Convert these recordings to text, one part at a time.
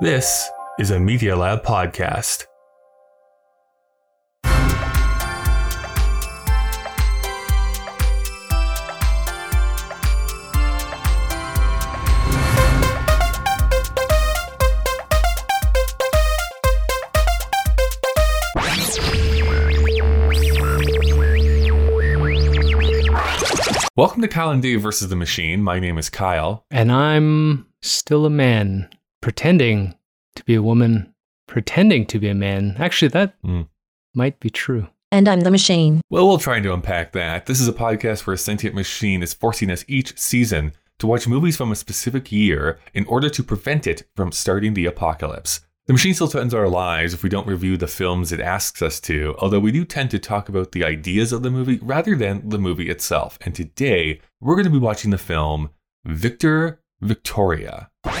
This is a Media Lab podcast. Welcome to Kyle and Dave versus the Machine. My name is Kyle. And I'm still a man, pretending to be a woman, pretending to be a man. Actually, that might be true. And I'm the Machine. Well, we'll try to unpack that. This is a podcast where a sentient machine is forcing us each season to watch movies from a specific year in order to prevent it from starting the apocalypse. The machine still threatens our lives if we don't review the films it asks us to, although we do tend to talk about the ideas of the movie rather than the movie itself. And today, we're going to be watching the film Victor Victoria. You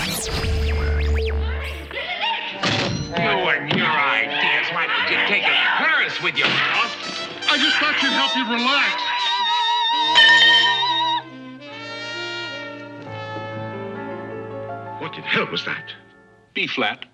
and your ideas, why don't you take a Paris with you, pal? I just thought you'd help you relax. What the hell was that? B-flat.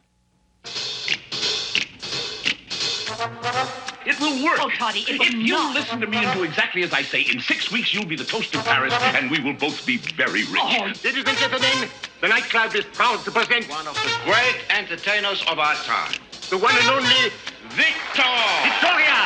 It will work. Oh, Toddy, it will If you not. Listen to me and do exactly as I say, in 6 weeks you'll be the toast of Paris, and we will both be very rich. Oh. Ladies and gentlemen, the nightclub is proud to present one of the great entertainers of our time. The one and only Victor! Victoria!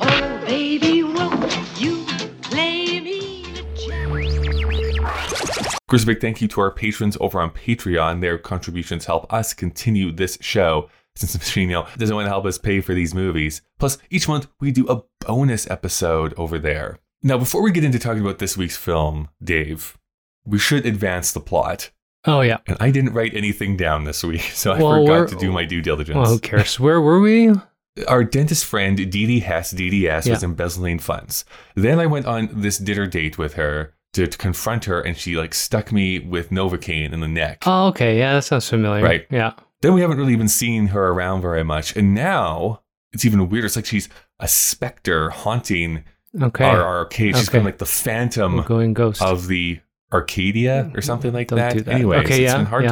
Oh, baby, won't you play me the jazz? Of course, a big thank you to our patrons over on Patreon. Their contributions help us continue this show, since the machine doesn't want to help us pay for these movies. Plus, each month we do a bonus episode over there. Now, before we get into talking about this week's film, Dave, we should advance the plot. Oh, yeah. And I didn't write anything down this week, so I forgot to do my due diligence. Well, who cares? Where were we? Our dentist friend, Dee Dee Hess, was embezzling funds. Then I went on this dinner date with her to confront her, and she stuck me with Novocaine in the neck. Oh, okay. Yeah, that sounds familiar. Right. Yeah. Then we haven't really been seeing her around very much. And now it's even weirder. It's like she's a specter haunting our arcade. She's kind of like the phantom ghost of the Arcadia or something like that. Do that. Anyways, it's been hard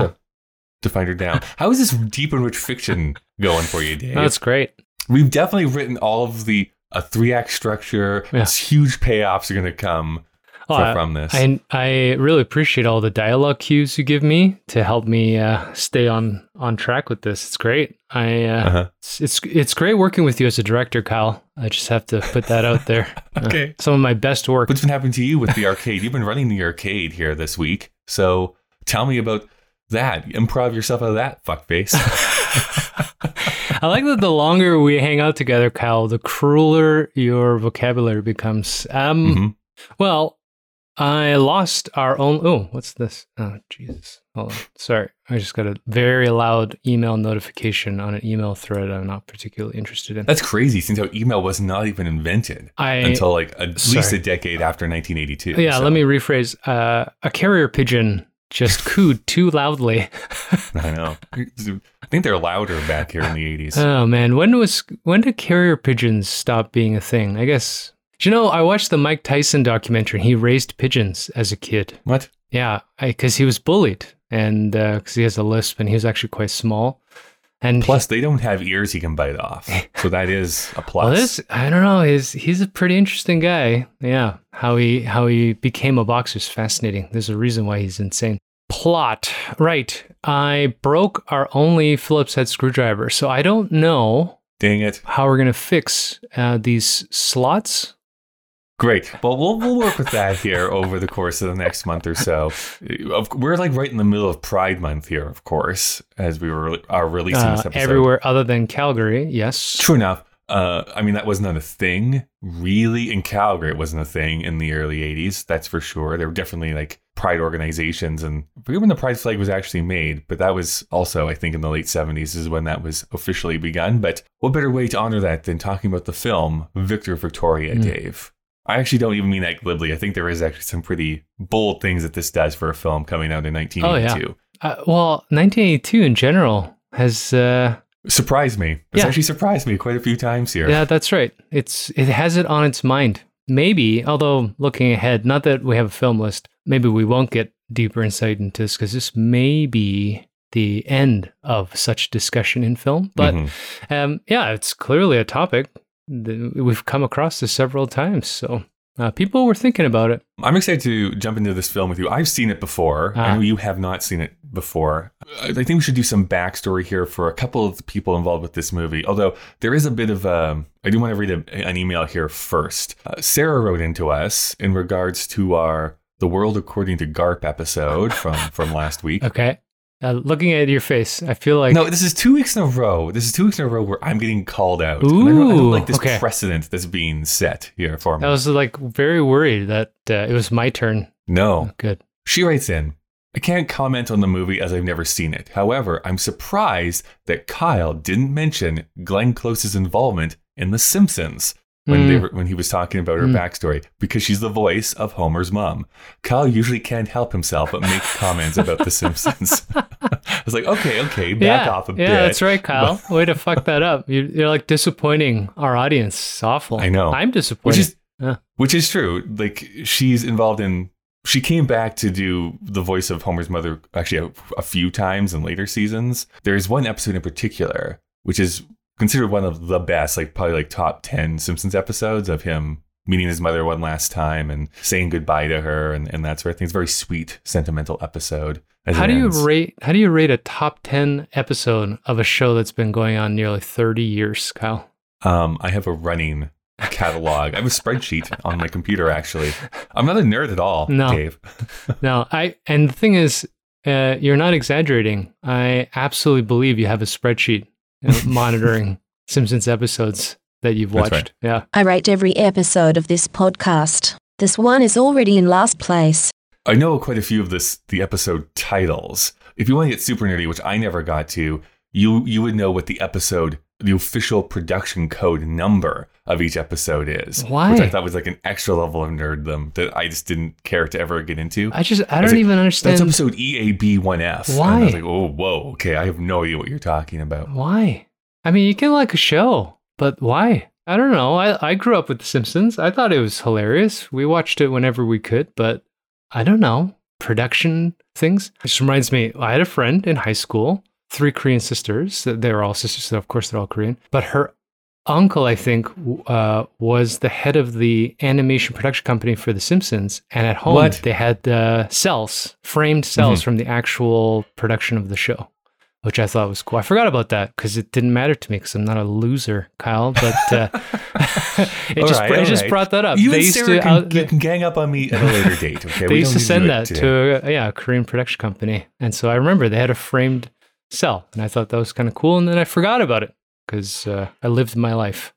to find her down. How is this deep and rich fiction going for you, Dave? That's great. We've definitely written all of a three-act structure. Yeah. This huge payoffs are going to come. From this. I really appreciate all the dialogue cues you give me to help me stay on track with this. It's great. It's great working with you as a director, Kyle. I just have to put that out there. Okay. Some of my best work. What's been happening to you with the arcade? You've been running the arcade here this week. So tell me about that. Improv yourself out of that, fuckface. I like that the longer we hang out together, Kyle, the crueler your vocabulary becomes. Well, I lost our own... Oh, what's this? Oh, Jesus. Hold on. Sorry. I just got a very loud email notification on an email thread I'm not particularly interested in. That's crazy, since how email was not even invented until least a decade after 1982. Yeah, so. Let me rephrase. A carrier pigeon just cooed too loudly. I know. I think they're louder back here in the 80s. Oh, man. When did carrier pigeons stop being a thing? I guess... Do you know, I watched the Mike Tyson documentary, and he raised pigeons as a kid. What? Yeah, because he was bullied, and because he has a lisp, and he was actually quite small. And plus, they don't have ears he can bite off, so that is a plus. Well, I don't know. He's a pretty interesting guy. Yeah, how he became a boxer is fascinating. There's a reason why he's insane. Plot. Right. I broke our only Phillips head screwdriver, so I don't know. Dang it! How we're gonna fix these slots? Great. Well, we'll work with that here over the course of the next month or so. We're right in the middle of Pride Month here, of course, as we are releasing this episode. Everywhere other than Calgary, yes. True enough. I mean, that wasn't a thing, really, in Calgary. It wasn't a thing in the early 80s, that's for sure. There were definitely, Pride organizations, and I forget when the Pride flag was actually made, but that was also, I think, in the late 70s is when that was officially begun. But what better way to honor that than talking about the film Victor Victoria, Dave? I actually don't even mean that glibly. I think there is actually some pretty bold things that this does for a film coming out in 1982. Oh, yeah. Well, 1982 in general has... surprised me. It's actually surprised me quite a few times here. Yeah, that's right. It has it on its mind. maybe, although looking ahead, not that we have a film list, maybe we won't get deeper insight into this because this may be the end of such discussion in film. But yeah, it's clearly a topic that we've come across this several times. So people were thinking about it. I'm excited to jump into this film with you. I've seen it before. I know you have not seen it before. I think we should do some backstory here for a couple of the people involved with this movie. Although there is a bit of I do want to read an email here first. Sarah wrote into us in regards to our The World According to Garp episode from last week. Okay. Looking at your face, I feel like... No, this is 2 weeks in a row. This is 2 weeks in a row where I'm getting called out. Ooh, and I don't like this precedent that's being set here for me. I was like very worried that it was my turn. No. Oh, good. She writes in, I can't comment on the movie as I've never seen it. However, I'm surprised that Kyle didn't mention Glenn Close's involvement in The Simpsons when he was talking about her backstory, because she's the voice of Homer's mom. Kyle usually can't help himself but make comments about The Simpsons. I was like, okay, back off a bit. Yeah, that's right, Kyle. Way to fuck that up. You're like disappointing our audience. It's awful. I know. I'm disappointed. Which is true. Like, she's involved in... She came back to do the voice of Homer's mother actually a few times in later seasons. There's one episode in particular, which is considered one of the best, like probably like top 10 Simpsons episodes, of him meeting his mother one last time and saying goodbye to her and that sort of thing. It's a very sweet, sentimental episode. How do you rate a top 10 episode of a show that's been going on nearly 30 years, Kyle? I have a running catalog. I have a spreadsheet on my computer, actually. I'm not a nerd at all, Dave. No, and the thing is, you're not exaggerating. I absolutely believe you have a spreadsheet monitoring Simpsons episodes that you've watched. Right. Yeah. I rate every episode of this podcast. This one is already in last place. I know quite a few of the episode titles. If you want to get super nerdy, which I never got to, you would know what the official production code number of each episode is. Why? Which I thought was like an extra level of nerddom that I just didn't care to ever get into. I don't even understand. That's episode EAB1F. Why? And I was like, oh, whoa, okay, I have no idea what you're talking about. Why? I mean, you can like a show, but why? I don't know. I grew up with The Simpsons. I thought it was hilarious. We watched it whenever we could, but I don't know. Production things. Which reminds me, I had a friend in high school, 3 Korean sisters. They were all sisters, so of course they're all Korean. But her uncle, I think, was the head of the animation production company for The Simpsons. And at home, they had the framed cells from the actual production of the show, which I thought was cool. I forgot about that because it didn't matter to me because I'm not a loser, Kyle. But it just brought that up. You can gang up on me at a later date. Okay, they used to send that to a Korean production company. And so I remember they had a framed cell, and I thought that was kind of cool, and then I forgot about it because I lived my life.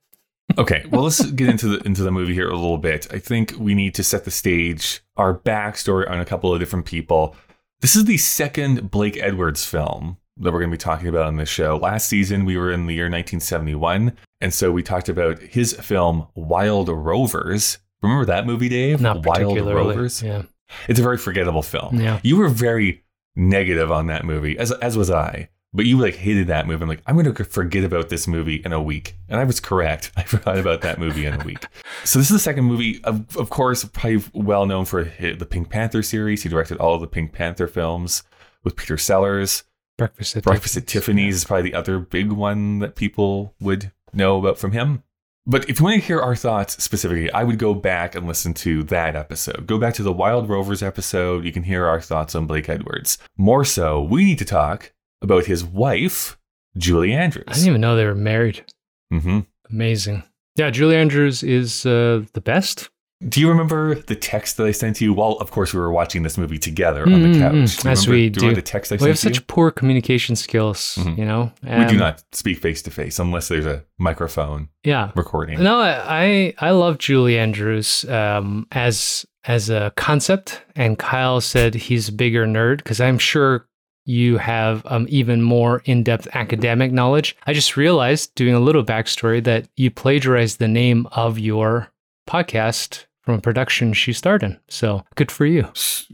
Okay, well, let's get into the movie here a little bit. I think we need to set the stage, our backstory on a couple of different people. This is the second Blake Edwards film that we're going to be talking about on this show. Last season, we were in the year 1971, and so we talked about his film Wild Rovers. Remember that movie, Dave? Not particularly. Wild Rovers. Yeah, it's a very forgettable film. Yeah, you were very negative on that movie, as was I, but you like hated that movie. I'm like, I'm going to forget about this movie in a week, and I was correct. I forgot about that movie in a week. So this is the second movie, of course, probably well known for the Pink Panther series. He directed all of the Pink Panther films with Peter Sellers. Breakfast at Tiffany's is probably the other big one that people would know about from him. But if you want to hear our thoughts specifically, I would go back and listen to that episode. Go back to the Wild Rovers episode. You can hear our thoughts on Blake Edwards. More so, we need to talk about his wife, Julie Andrews. I didn't even know they were married. Mm-hmm. Amazing. Yeah, Julie Andrews is the best. Do you remember the text that I sent to you? Well, of course, we were watching this movie together on the couch. Do you remember the text I sent to you? We have such poor communication skills, you know? We do not speak face-to-face unless there's a microphone recording. No, I love Julie Andrews as a concept, and Kyle said he's a bigger nerd, because I'm sure you have even more in-depth academic knowledge. I just realized, doing a little backstory, that you plagiarized the name of your podcast from a production she starred in. So good for you.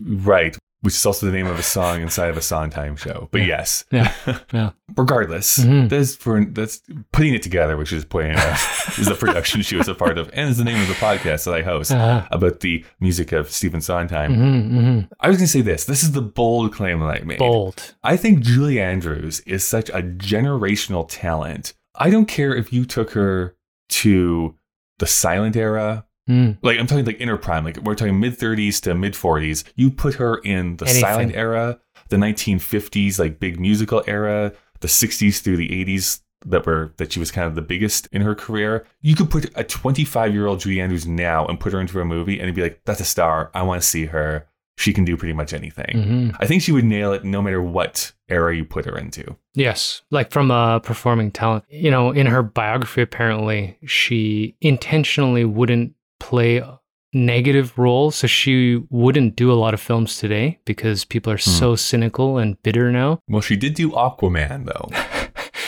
Right. which is also the name of a song inside of a Sondheim show. But yes. Yeah. Regardless, that's putting it together, which is pointing out, is the production she was a part of, and is the name of the podcast that I host about the music of Stephen Sondheim. Mm-hmm, mm-hmm. I was going to say this. This is the bold claim that I made. Bold. I think Julie Andrews is such a generational talent. I don't care if you took her to the silent era. Like, I'm talking like inner prime, like we're talking mid 30s to mid 40s. You put her in the silent era, the 1950s, like big musical era, the 60s through the 80s that she was kind of the biggest in her career. You could put a 25-year-old Julie Andrews now and put her into a movie and it'd be like, that's a star. I want to see her. She can do pretty much anything. Mm-hmm. I think she would nail it no matter what era you put her into. Yes, like from a performing talent. You know, in her biography, apparently, she intentionally wouldn't play negative roles. So she wouldn't do a lot of films today because people are so cynical and bitter now. Well, she did do Aquaman, though.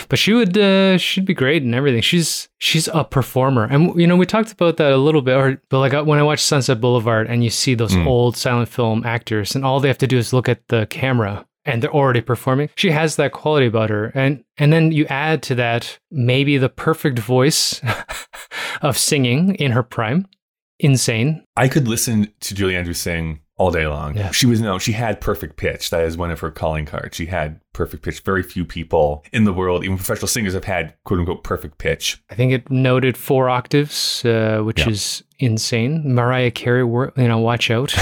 But she would, she'd be great and everything. She's a performer. And, you know, we talked about that a little bit, but like when I watch Sunset Boulevard and you see those old silent film actors and all they have to do is look at the camera and they're already performing. She has that quality about her. And then you add to that maybe the perfect voice of singing in her prime. Insane. I could listen to Julie Andrews sing all day long. Yeah. She had perfect pitch. That is one of her calling cards. She had perfect pitch. Very few people in the world, even professional singers, have had quote unquote perfect pitch. I think it noted 4 octaves, which is insane. Mariah Carey, watch out.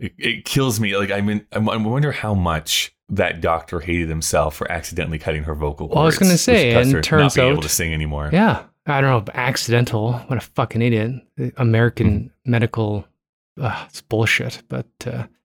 It kills me. Like, I mean, I wonder how much that doctor hated himself for accidentally cutting her vocal cords. Well, I was going to say, and it turns out not able to sing anymore. Yeah. I don't know, accidental. What a fucking idiot. American medical, it's bullshit. But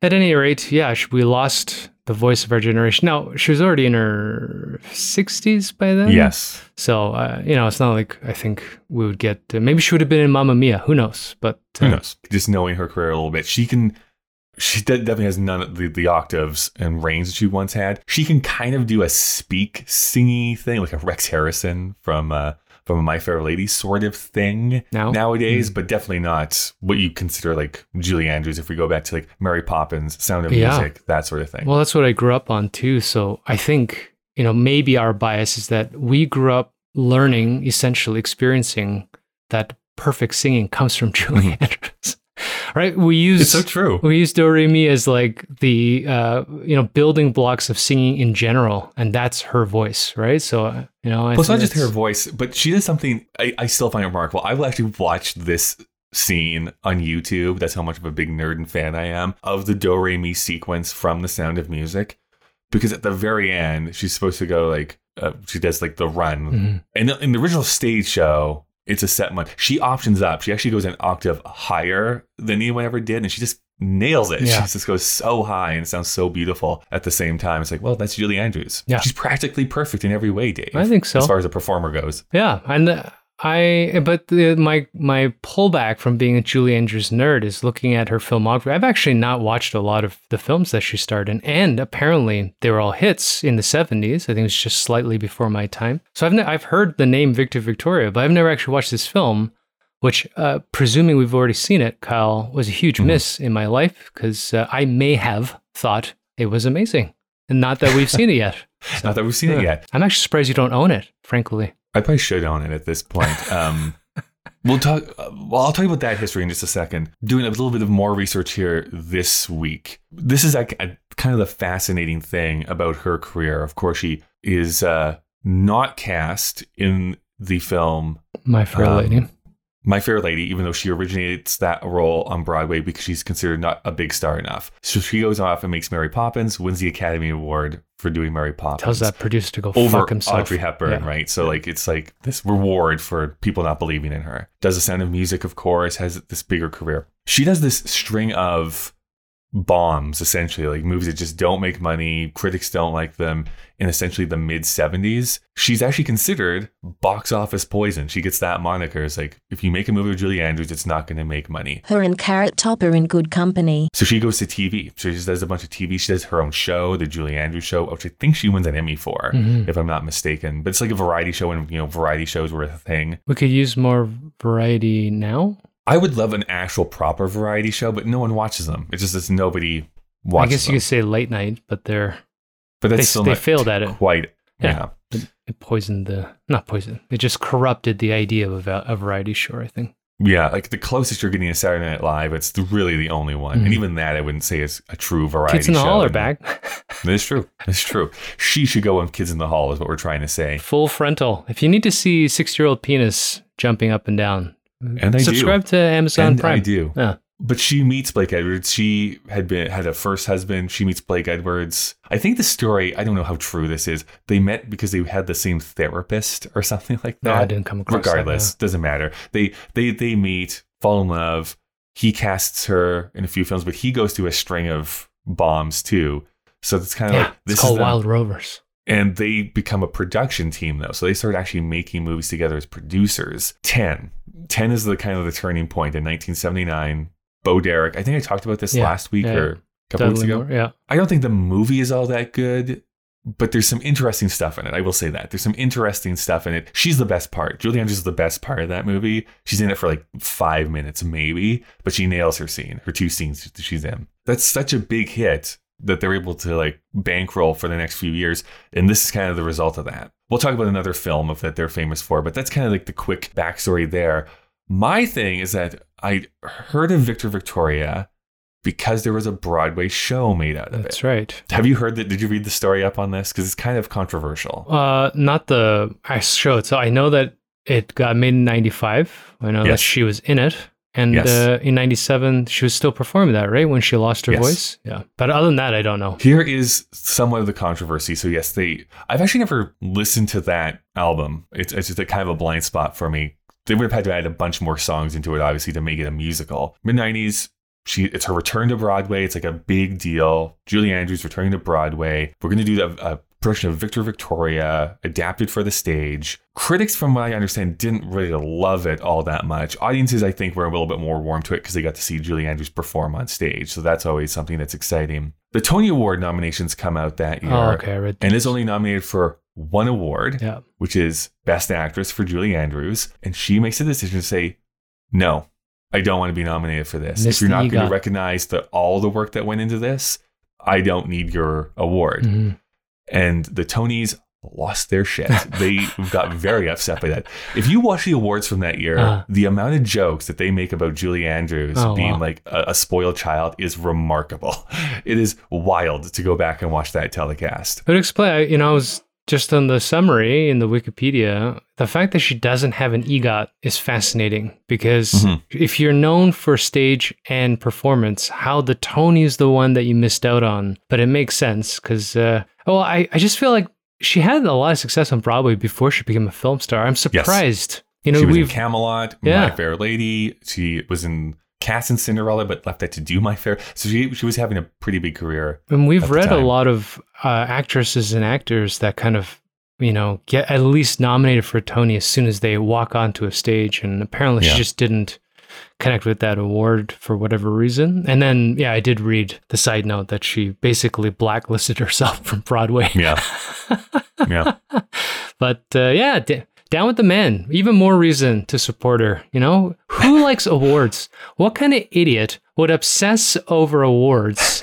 at any rate, yeah, we lost the voice of our generation. Now, she was already in her 60s by then. Yes. So, it's not like I think we would get, maybe she would have been in Mamma Mia. Who knows? But who knows? Just knowing her career a little bit, she definitely has none of the octaves and range that she once had. She can kind of do a singy thing, like a Rex Harrison from a My Fair Lady sort of thing nowadays, but definitely not what you consider like Julie Andrews if we go back to like Mary Poppins, Sound of Music, that sort of thing. Well, that's what I grew up on too. So I think, maybe our bias is that we grew up learning, essentially experiencing that perfect singing comes from Julie Andrews. Right? It's so true. We use Do Re Mi as like the, building blocks of singing in general. And that's her voice, right? So, plus not just her voice, but she does something I still find remarkable. I will actually watch this scene on YouTube. That's how much of a big nerd and fan I am of the Do Re Mi sequence from The Sound of Music. Because at the very end, she's supposed to go like, she does like the run. Mm-hmm. And in the original stage show, it's a set month. She options up. She actually goes an octave higher than anyone ever did. And she just nails it. Yeah. She just goes so high and sounds so beautiful at the same time. It's like, well, that's Julie Andrews. Yeah. She's practically perfect in every way, Dave. I think so. As far as a performer goes. Yeah. And my pullback from being a Julie Andrews nerd is looking at her filmography. I've actually not watched a lot of the films that she starred in, and apparently they were all hits in the 70s. I think it was just slightly before my time. So I've heard the name Victor Victoria, but I've never actually watched this film, which, presuming we've already seen it, Kyle, was a huge miss in my life because I may have thought it was amazing. And not that we've seen it yet. So, not that we've seen it yet. I'm actually surprised you don't own it, frankly. I probably should own it at this point. I'll talk about that history in just a second. Doing a little bit of more research here this week. This is like kind of the fascinating thing about her career. Of course, she is not cast in the film My Fair Lady. My Fair Lady, even though she originates that role on Broadway because she's considered not a big star enough. So she goes off and makes Mary Poppins, wins the Academy Award for doing Mary Poppins. Tells that producer to go fuck himself. Audrey Hepburn, right? So like it's like this reward for people not believing in her. Does The Sound of Music, of course, has this bigger career. She does this string of bombs, essentially, like movies that just don't make money, critics don't like them, in essentially the mid-70s. She's actually considered box office poison. She gets that moniker. It's like, if you make a movie with Julie Andrews, it's not going to make money. Her and Carrot Top are in good company. So she goes to TV. So she just does a bunch of TV. She does her own show, The Julie Andrews Show, which I think she wins an Emmy for, if I'm not mistaken. But it's like a variety show, and variety shows were a thing. We could use more variety now. I would love an actual proper variety show, but no one watches them. It's just nobody watch. I guess them. You could say late night, but they're but that's they, still they not failed at it quite. Yeah, yeah. It poisoned the not poisoned. It just corrupted the idea of a variety show. I think. Yeah, like the closest you're getting to Saturday Night Live, it's really the only one, and even that I wouldn't say is a true variety show. Kids in the Hall are back. That's true. That's true. She should go on Kids in the Hall is what we're trying to say. Full frontal. If you need to see 6-year-old penis jumping up and down, and I subscribe to Amazon and Prime. I do. Yeah. But she meets Blake Edwards. She had a first husband. She meets Blake Edwards. I think the story, I don't know how true this is. They met because they had the same therapist or something like that. No, I didn't come across regardless, that, no. Doesn't matter. They meet, fall in love. He casts her in a few films, but he goes through a string of bombs too. So it's kind of like this. It's called Wild Rovers. And they become a production team, though. So they start actually making movies together as producers. 10 is the kind of the turning point in 1979. Bo Derek. I think I talked about this last week or a couple weeks ago. More, yeah. I don't think the movie is all that good, but there's some interesting stuff in it. I will say that. There's some interesting stuff in it. She's the best part. Julie Andrews is the best part of that movie. She's in it for like 5 minutes maybe, but she nails her scene, her 2 scenes she's in. That's such a big hit that they're able to like bankroll for the next few years. And this is kind of the result of that. We'll talk about another film of that they're famous for, but that's kind of like the quick backstory there. My thing is that I heard of Victor Victoria because there was a Broadway show made out of it. That's right. Have you heard that? Did you read the story up on this? Because it's kind of controversial. Not the show. So I know that it got made in 95. I know that she was in it. And in 97, she was still performing that, right? When she lost her voice. Yeah. But other than that, I don't know. Here is somewhat of the controversy. So yes, I've actually never listened to that album. It's just a kind of a blind spot for me. They would have had to add a bunch more songs into it, obviously, to make it a musical. Mid-90s, it's her return to Broadway. It's like a big deal. Julie Andrews returning to Broadway. We're going to do a production of Victor Victoria, adapted for the stage. Critics, from what I understand, didn't really love it all that much. Audiences, I think, were a little bit more warm to it because they got to see Julie Andrews perform on stage. So that's always something that's exciting. The Tony Award nominations come out that year. Oh, okay. I read this. And is only nominated for one award, which is Best Actress for Julie Andrews. And she makes a decision to say, no, I don't want to be nominated for this. If you're not going to recognize all the work that went into this, I don't need your award. Mm-hmm. And the Tonys lost their shit. They got very upset by that. If you watch the awards from that year, the amount of jokes that they make about Julie Andrews being like a spoiled child is remarkable. It is wild to go back and watch that telecast. But explain, I was just on the summary in the Wikipedia, the fact that she doesn't have an EGOT is fascinating because if you're known for stage and performance, how the Tony is the one that you missed out on. But it makes sense because, I just feel like she had a lot of success on Broadway before she became a film star. I'm surprised. Yes. She was in Camelot, My Fair Lady. She was in Cass and Cinderella, but left that to do My Fair. So she was having a pretty big career. And we've read a lot of actresses and actors that kind of, get at least nominated for a Tony as soon as they walk onto a stage. And apparently she just didn't connect with that award for whatever reason. And then, I did read the side note that she basically blacklisted herself from Broadway. Yeah. Yeah. But down with the men. Even more reason to support her. Who likes awards? What kind of idiot would obsess over awards?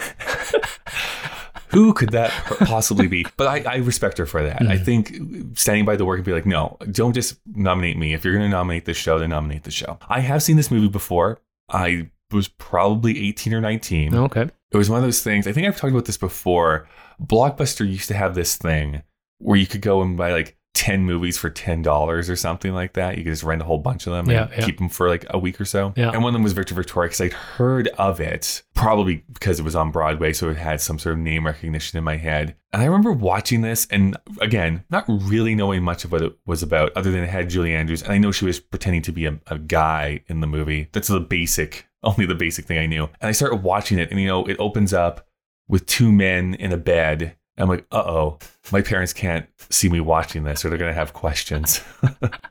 Who could that possibly be? But I respect her for that. I think standing by the work and be like, no, don't just nominate me. If you're going to nominate this show, then nominate the show. I have seen this movie before. I was probably 18 or 19. Okay. It was one of those things. I think I've talked about this before. Blockbuster used to have this thing where you could go and buy 10 movies for $10 or something like that. You could just rent a whole bunch of them and keep them for a week or so. Yeah. And one of them was Victor Victoria because I'd heard of it, probably because it was on Broadway. So it had some sort of name recognition in my head. And I remember watching this and, again, not really knowing much of what it was about other than it had Julie Andrews. And I know she was pretending to be a guy in the movie. That's the basic thing I knew. And I started watching it and, it opens up with 2 men in a bed. I'm like, uh-oh, my parents can't see me watching this or they're going to have questions.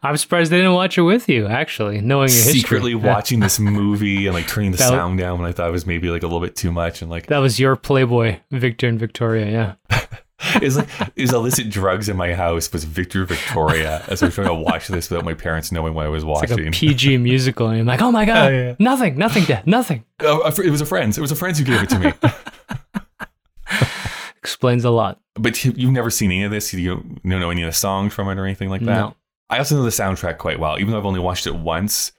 I'm surprised they didn't watch it with you, actually, knowing your history. Secretly watching this movie and turning the sound down when I thought it was maybe a little bit too much. And that was your Playboy, Victor and Victoria, yeah. It was illicit drugs in my house was Victor Victoria as I was trying to watch this without my parents knowing what I was watching. It's like a PG musical. And I'm like, oh my God, nothing, Dad, nothing. It was a Friends. It was a Friends who gave it to me. Explains a lot. But you've never seen any of this? You don't know any of the songs from it or anything like that? No. I also know the soundtrack quite well. Even though I've only watched it once,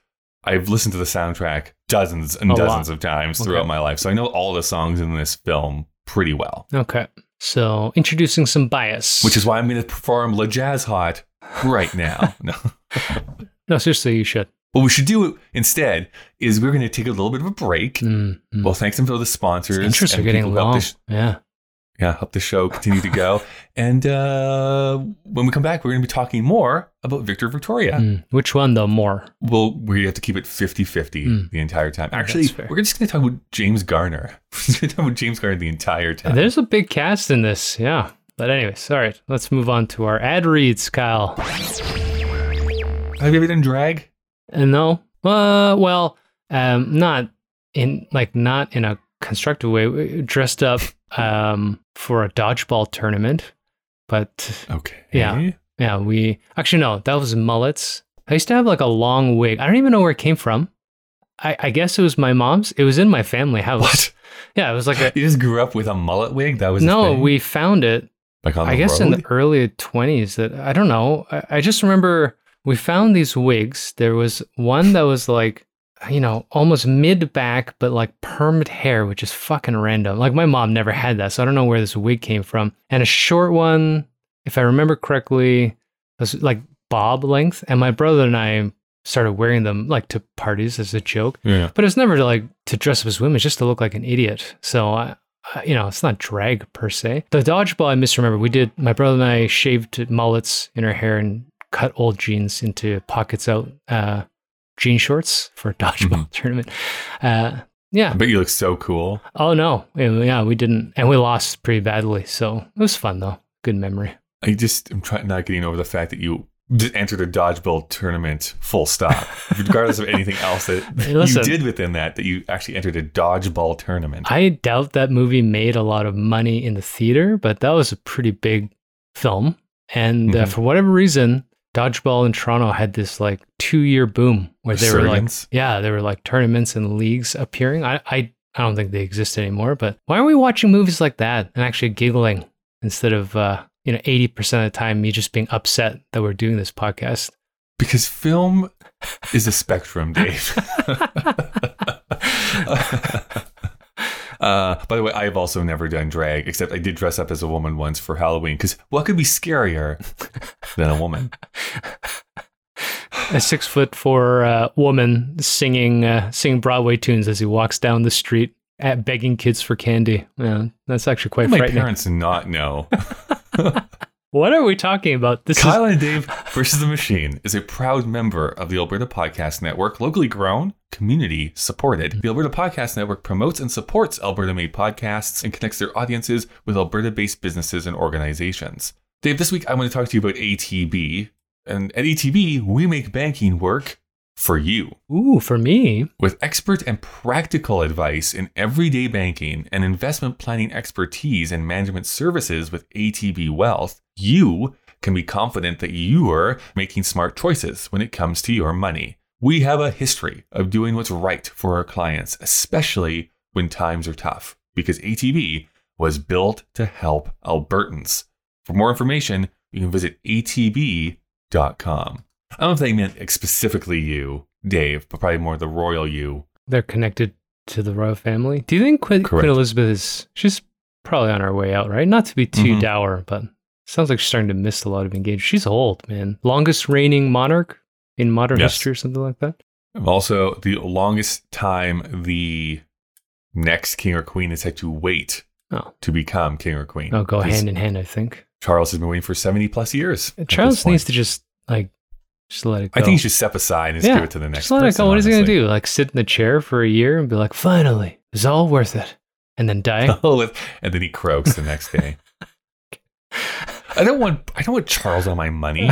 I've listened to the soundtrack dozens of times throughout my life. So I know all the songs in this film pretty well. Okay. So introducing some bias. Which is why I'm going to perform Le Jazz Hot right now. No. No, seriously, you should. What we should do instead is we're going to take a little bit of a break. Mm-hmm. We'll thank them for the sponsors. Interests are getting long. Yeah, help the show continue to go. And when we come back, we're going to be talking more about Victor Victoria. Which one, though, more? Well, we have to keep it 50-50 the entire time. Actually, we're just going to talk about James Garner. We're just going to talk about James Garner the entire time. There's a big cast in this, yeah. But anyways, all right, let's move on to our ad reads, Kyle. Have you ever done drag? No. Not in a constructive way. We dressed up for a dodgeball tournament, but we actually, no, that was mullets. I used to have like a long wig. I don't even know where it came from. I guess it was my mom's. It was in my family house. What? Yeah, it was like you just grew up with a mullet wig. That was we found it like on the road? In the early 20s. That I don't know. I just remember we found these wigs. There was one that was like, you know, almost mid-back, but like permed hair, which is fucking random. Like my mom never had that, so I don't know where this wig came from. And a short one, if I remember correctly, was like bob length. And my brother and I started wearing them like to parties as a joke. Yeah. But it's never like to dress up as women, it's just to look like an idiot. So, it's not drag per se. The dodgeball, I misremember. My brother and I shaved mullets in our hair and cut old jeans into pockets out, jean shorts for a dodgeball tournament. But you look so cool. Oh no. Yeah, we didn't. And we lost pretty badly. So it was fun though. Good memory. I'm trying not getting over the fact that you just entered a dodgeball tournament full stop. Regardless of anything else you did within that you actually entered a dodgeball tournament. I doubt that movie made a lot of money in the theater, but that was a pretty big film. And for whatever reason, dodgeball in Toronto had this like 2-year boom where they were like, there were like tournaments and leagues appearing. I don't think they exist anymore, but why are we watching movies like that and actually giggling instead of, 80% of the time me just being upset that we're doing this podcast? Because film is a spectrum, Dave. By the way, I've also never done drag, except I did dress up as a woman once for Halloween, because what could be scarier than a woman? A 6'4" woman singing Broadway tunes as he walks down the street begging kids for candy. Yeah, that's actually quite frightening. My parents not know. What are we talking about? Kyle and Dave versus the Machine is a proud member of the Alberta Podcast Network, locally grown, community supported. The Alberta Podcast Network promotes and supports Alberta-made podcasts and connects their audiences with Alberta-based businesses and organizations. Dave, this week I want to talk to you about ATB. And at ATB, we make banking work for you. Ooh, for me. With expert and practical advice in everyday banking and investment planning expertise and management services with ATB Wealth, you can be confident that you're making smart choices when it comes to your money. We have a history of doing what's right for our clients, especially when times are tough, because ATB was built to help Albertans. For more information, you can visit atb.com. I don't know if they meant specifically you, Dave, but probably more the royal you. They're connected to the royal family. Do you think Queen Elizabeth is, she's probably on her way out, right? Not to be too dour, but sounds like she's starting to miss a lot of engagement. She's old, man. Longest reigning monarch in modern history or something like that. Also, the longest time the next king or queen has had to wait to become king or queen. Oh, go hand in hand, I think. Charles has been waiting for 70 plus years. Charles needs to just let it go. I think you should step aside and give it to the next person. Just let it go. What is he going to do? Like sit in the chair for a year and be like, finally, it's all worth it. And then die? And then he croaks the next day. I don't want Charles on my money.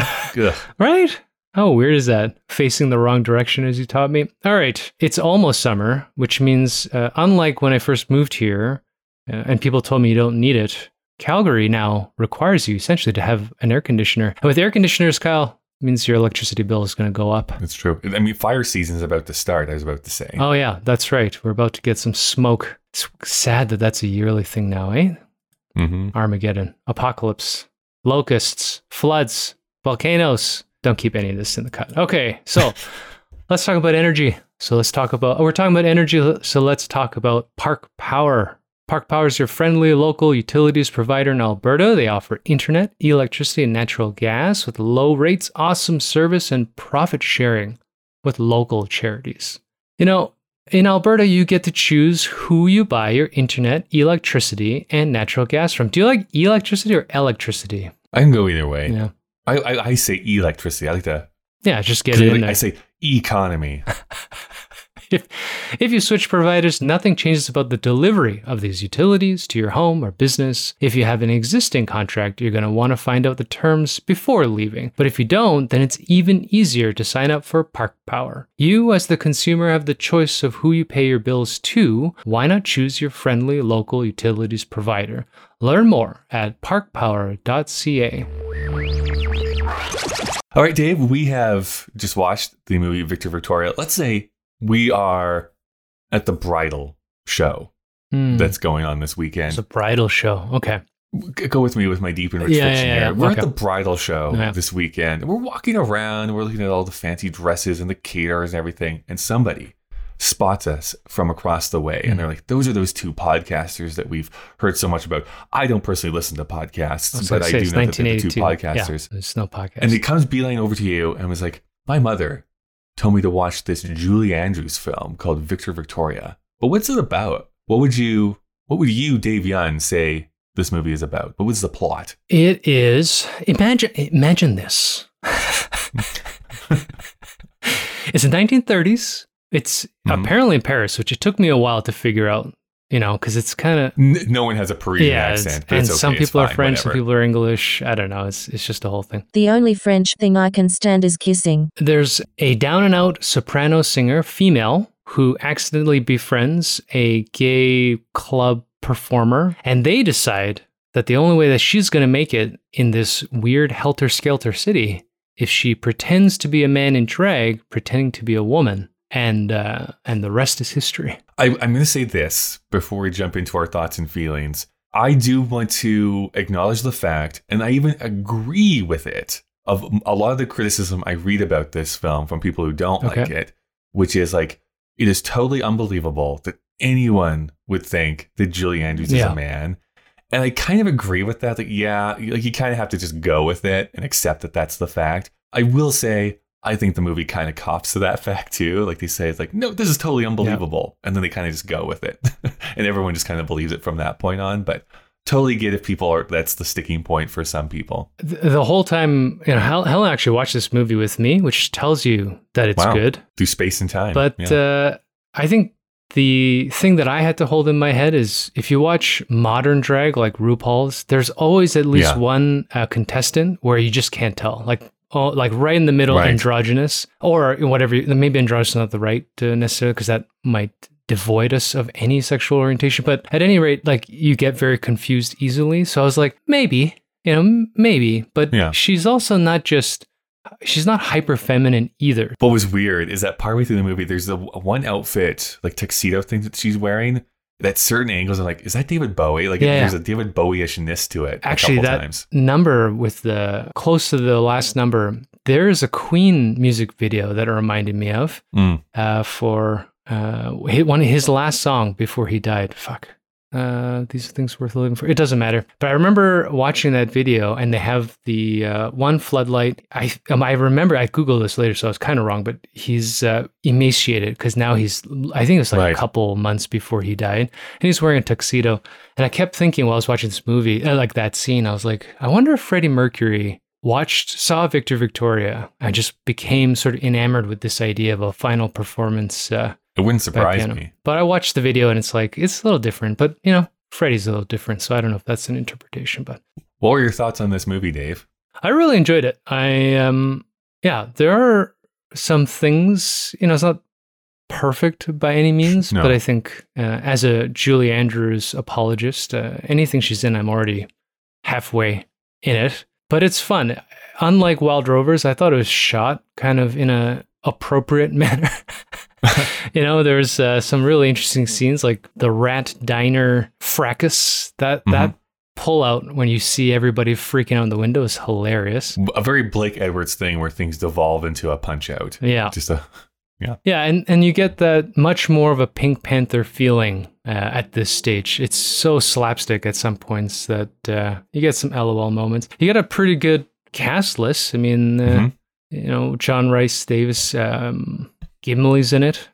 Right? How weird is that? Facing the wrong direction, as you taught me. All right. It's almost summer, which means unlike when I first moved here and people told me you don't need it, Calgary now requires you essentially to have an air conditioner. And with air conditioners, Kyle, means your electricity bill is going to go up. That's true. I mean, fire season is about to start, I was about to say. Oh, yeah, that's right. We're about to get some smoke. It's sad that that's a yearly thing now, eh? Armageddon, apocalypse, locusts, floods, volcanoes. Don't keep any of this in the cut. Okay, so let's talk about energy. So let's talk about, we're talking about energy, so let's talk about Park Power. Park Power is your friendly local utilities provider in Alberta. They offer internet, electricity, and natural gas with low rates, awesome service, and profit sharing with local charities. You know, in Alberta, you get to choose who you buy your internet, electricity, and natural gas from. Do you like electricity or electricity? I can go either way. Yeah. I say electricity. I like to... Yeah, just get it in there. I say economy. If you switch providers, nothing changes about the delivery of these utilities to your home or business. If you have an existing contract, you're going to want to find out the terms before leaving. But if you don't, then it's even easier to sign up for Park Power. You, as the consumer, have the choice of who you pay your bills to. Why not choose your friendly local utilities provider? Learn more at parkpower.ca. All right, Dave, we have just watched the movie Victor Victoria. Let's say we are at the bridal show that's going on this weekend. It's a bridal show. Okay. Go with me with my deep and rich fiction here. We're at the bridal show this weekend. And we're walking around. And we're looking at all the fancy dresses and the caterers and everything. And somebody spots us from across the way. And they're like, those are those two podcasters that we've heard so much about. I don't personally listen to podcasts, but I do know that they're the two podcasters. Yeah, there's no podcast. And he comes beeline over to you and was like, my mother told me to watch this Julie Andrews film called Victor Victoria. But what's it about? What would you, Dave Young, say this movie is about? What was the plot? It is, imagine this. It's the 1930s. It's apparently in Paris, which it took me a while to figure out, you know, because it's kind of... No one has a Parisian accent, but it's okay. Some people are French, some people are English. I don't know. It's just a whole thing. The only French thing I can stand is kissing. There's a down-and-out soprano singer, female, who accidentally befriends a gay club performer, and they decide that the only way that she's going to make it in this weird helter-skelter city is if she pretends to be a man in drag, pretending to be a woman. And the rest is history. I'm going to say this before we jump into our thoughts and feelings. I do want to acknowledge the fact, and I even agree with it, of a lot of the criticism I read about this film from people who don't like it, which is like, it is totally unbelievable that anyone would think that Julie Andrews is a man. And I kind of agree with that. Like, you kind of have to just go with it and accept that that's the fact. I will say, I think the movie kind of cops to that fact too. Like they say, it's like, no, this is totally unbelievable. Yeah. And then they kind of just go with it. And everyone just kind of believes it from that point on. But totally get if people are, that's the sticking point for some people. The whole time, you know, Helen actually watched this movie with me, which tells you that it's good. Through space and time. But I think the thing that I had to hold in my head is if you watch modern drag, like RuPaul's, there's always at least one contestant where you just can't tell. Like right in the middle, androgynous, or whatever. Maybe androgynous is not the right necessarily, because that might devoid us of any sexual orientation. But at any rate, like you get very confused easily. So I was like, maybe. But she's also not just, she's not hyper feminine either. What was weird is that partway through the movie, there's the one outfit, like tuxedo thing that she's wearing. That certain angles are like, is that David Bowie? Like there's a David Bowie-ishness to it. Actually, number with the close to the last number, there is a Queen music video that it reminded me of for one of his last song before he died. Fuck. These are things worth living for. It doesn't matter. But I remember watching that video and they have the one floodlight. I remember I Googled this later, so I was kind of wrong, but he's emaciated because now he's, I think it was like a couple months before he died, and he's wearing a tuxedo. And I kept thinking while I was watching this movie, like that scene, I was like, I wonder if Freddie Mercury saw Victor Victoria. I just became sort of enamored with this idea of a final performance. It wouldn't surprise me. But I watched the video and it's like, it's a little different. But, you know, Freddie's a little different. So I don't know if that's an interpretation. But what were your thoughts on this movie, Dave? I really enjoyed it. There are some things, you know, it's not perfect by any means. No. But I think as a Julie Andrews apologist, anything she's in, I'm already halfway in it. But it's fun. Unlike Wild Rovers, I thought it was shot kind of in an appropriate manner. You know, there's some really interesting scenes like the rat diner fracas. That pullout when you see everybody freaking out in the window is hilarious. A very Blake Edwards thing where things devolve into a punch out. Yeah. And you get that much more of a Pink Panther feeling at this stage. It's so slapstick at some points that you get some LOL moments. You get a pretty good cast list. I mean, you know, John Rhys Davies, Gimli's in it.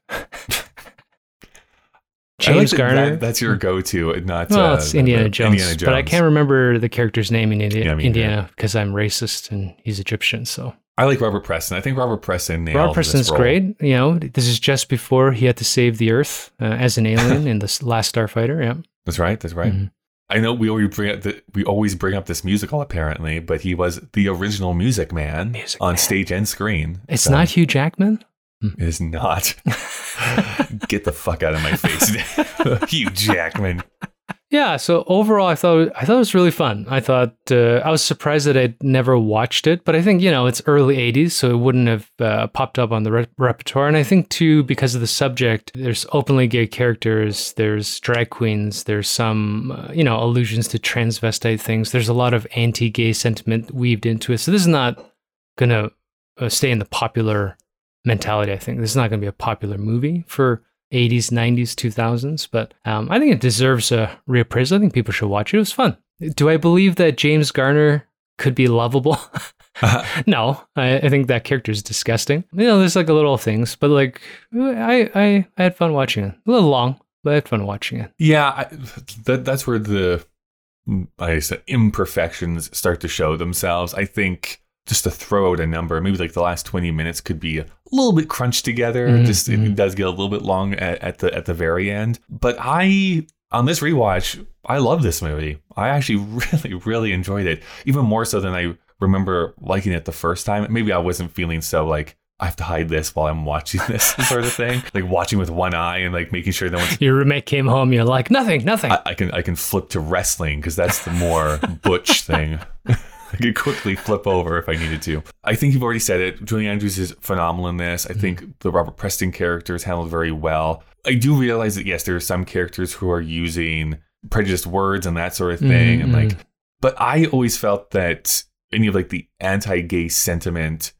James Garner. That's your go-to. It's Indiana Jones. But I can't remember the character's name in Indiana because I'm racist and he's Egyptian. So I like Robert Preston. I think Robert Preston nailed Robert Preston's great. You know, this is just before he had to save the Earth as an alien in The Last Starfighter. Yeah, that's right. That's right. Mm-hmm. I know we always bring up this musical apparently, but he was the original Music Man on stage and screen. It's not Hugh Jackman. It is not. Get the fuck out of my face, Hugh Jackman. Yeah. So overall, I thought it was really fun. I thought I was surprised that I'd never watched it, but I think it's early '80s, so it wouldn't have popped up on the repertoire. And I think too, because of the subject, there's openly gay characters, there's drag queens, there's some allusions to transvestite things. There's a lot of anti-gay sentiment weaved into it. So this is not gonna stay in the popular mentality. I think this is not gonna be a popular movie for 80s, 90s, 2000s, but I think it deserves a reappraisal. I think people should watch it. It was fun. Do I believe that James Garner could be lovable? No, I think that character is disgusting. There's like little things, but like I had fun watching it. A little long, but I had fun watching it. Yeah, that's where the imperfections start to show themselves. I think just to throw out a number, maybe like the last 20 minutes could be a little bit crunched together. Mm-hmm. It does get a little bit long at the very end. But on this rewatch, I love this movie. I actually really, really enjoyed it, even more so than I remember liking it the first time. Maybe I wasn't feeling so like, I have to hide this while I'm watching this sort of thing. Like watching with one eye and like making sure no one's... Your roommate came home, you're like, nothing. I can flip to wrestling because that's the more butch thing. I could quickly flip over if I needed to. I think you've already said it. Julie Andrews is phenomenal in this. I think the Robert Preston character is handled very well. I do realize that, yes, there are some characters who are using prejudiced words and that sort of thing. Mm-hmm. And like, but I always felt that any of like the anti-gay sentiment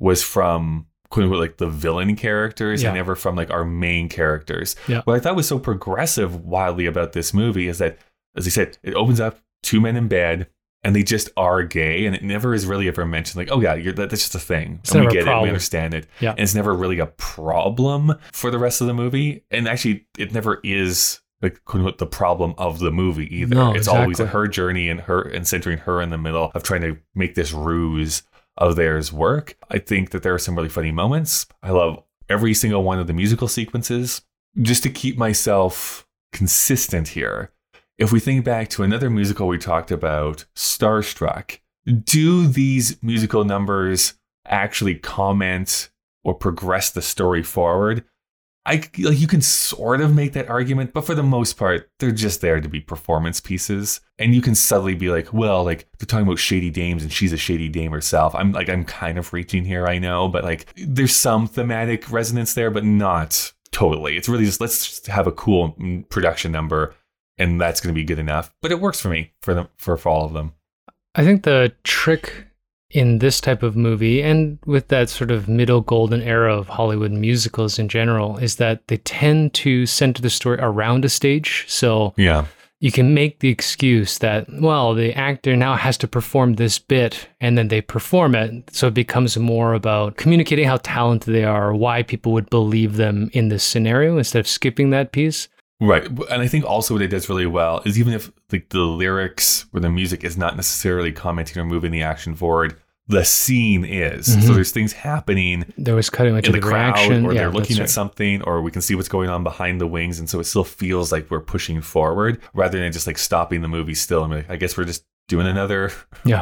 was from, quote unquote, like the villain characters and never from like our main characters. Yeah. What I thought was so progressive wildly about this movie is that, as I said, it opens up two men in bed. And they just are gay, and it never is really ever mentioned. Like, oh yeah, that's just a thing. And we get it, we understand it, and it's never really a problem for the rest of the movie. And actually, it never is like the problem of the movie either. No, it's always her journey and centering her in the middle of trying to make this ruse of theirs work. I think that there are some really funny moments. I love every single one of the musical sequences. Just to keep myself consistent here. If we think back to another musical we talked about, Starstruck, do these musical numbers actually comment or progress the story forward? You can sort of make that argument, but for the most part, they're just there to be performance pieces. And you can subtly be like, well, like they're talking about shady dames and she's a shady dame herself. I'm kind of reaching here, I know, but like there's some thematic resonance there, but not totally. It's really just let's just have a cool production number. And that's going to be good enough. But it works for me, for all of them. I think the trick in this type of movie, and with that sort of middle golden era of Hollywood musicals in general, is that they tend to center the story around a stage. So you can make the excuse that, well, the actor now has to perform this bit, and then they perform it. So it becomes more about communicating how talented they are, or why people would believe them in this scenario, instead of skipping that piece. Right. And I think also what it does really well is even if like the lyrics or the music is not necessarily commenting or moving the action forward, the scene is. Mm-hmm. So there's things happening. There was cutting into the crowd or they're looking at something or we can see what's going on behind the wings. And so it still feels like we're pushing forward rather than just like stopping the movie still. I mean, I guess we're just doing another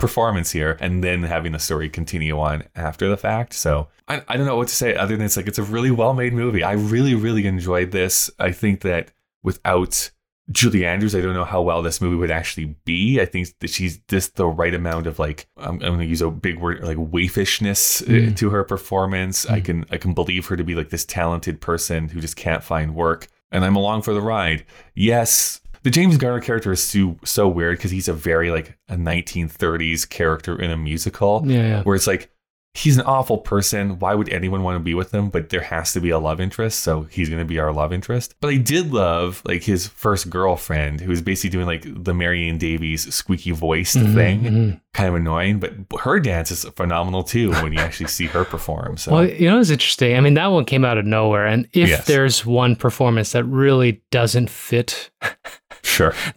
performance here and then having the story continue on after the fact. So I don't know what to say other than it's like it's a really well-made movie. I really, really enjoyed this. I think that without Julie Andrews, I don't know how well this movie would actually be. I think that she's just the right amount of like, I'm going to use a big word, like waifishness to her performance. Mm. I can believe her to be like this talented person who just can't find work. And I'm along for the ride. Yes, The James Garner character is so weird because he's a very like a 1930s character in a musical. Yeah. Where it's like, he's an awful person. Why would anyone want to be with him? But there has to be a love interest. So he's going to be our love interest. But I did love like his first girlfriend, who was basically doing like the Marianne Davies squeaky voiced thing. Mm-hmm. Kind of annoying. But her dance is phenomenal, too, when you actually see her perform. So. Well, you know, it's interesting. I mean, that one came out of nowhere. And if there's one performance that really doesn't fit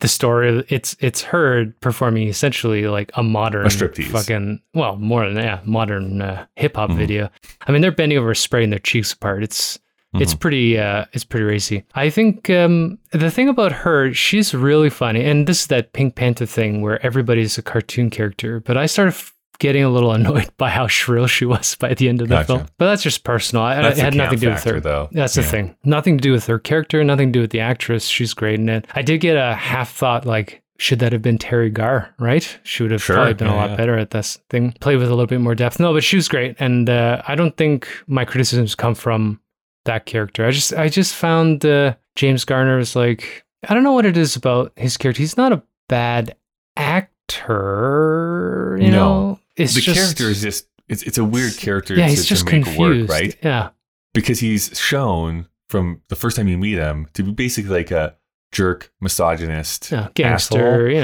the story, it's her performing essentially like a modern striptease. Modern hip hop video. I mean, they're bending over, spreading their cheeks apart. It's pretty racy. I think the thing about her, she's really funny, and this is that Pink Panther thing where everybody's a cartoon character. But I started getting a little annoyed by how shrill she was by the end of the film. But that's just personal. It had nothing to do with her. That's the thing. Nothing to do with her character, nothing to do with the actress. She's great in it. I did get a half thought, like, should that have been Terry Garr, right? She would have probably been a lot better at this thing. Played with a little bit more depth. No, but she was great. And I don't think my criticisms come from that character. I just found James Garner was like, I don't know what it is about his character. He's not a bad actor, you know? Character is just, it's a weird character to make confused. Work, right? Yeah. Because he's shown from the first time you meet him to be basically like a jerk, misogynist, gangster, asshole.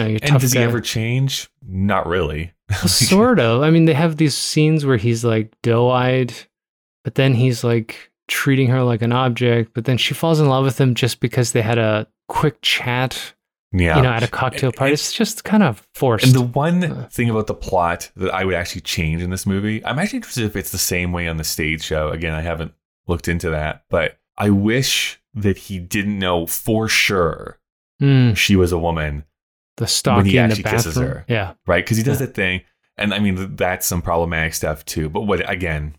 You're tough. And does he ever change? Not really. Well, sort of. I mean, they have these scenes where he's like doe-eyed, but then he's like treating her like an object, but then she falls in love with him just because they had a quick chat. Yeah. At a cocktail party. It's just kind of forced. And the one thing about the plot that I would actually change in this movie, I'm actually interested if it's the same way on the stage show. Again, I haven't looked into that, but I wish that he didn't know for sure she was a woman. The stalking when he actually kisses her. Yeah. Right? Because he does that thing. And I mean, that's some problematic stuff too. But whatever. I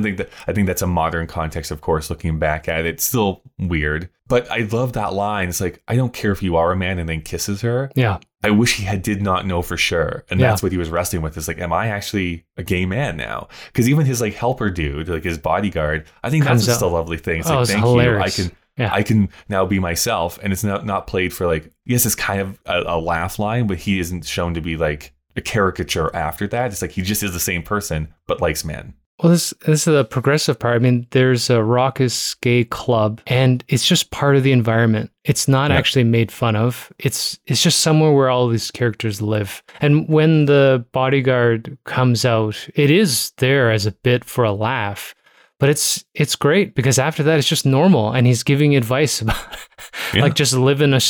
think that's a modern context, of course, looking back at it. It's still weird. But I love that line. It's like, I don't care if you are a man, and then kisses her. Yeah. I wish he did not know for sure. And that's what he was wrestling with. Is like, am I actually a gay man now? Because even his like helper dude, like his bodyguard, I think that's just a lovely thing. It's like, thank hilarious. You. I can now be myself. And it's not played for like, yes, it's kind of a laugh line, but he isn't shown to be like a caricature after that. It's like he just is the same person, but likes men. Well, this is the progressive part. I mean, there's a raucous gay club, and it's just part of the environment. It's not actually made fun of. It's just somewhere where all these characters live. And when the bodyguard comes out, it is there as a bit for a laugh. But it's great because after that, it's just normal. And he's giving advice about like just living a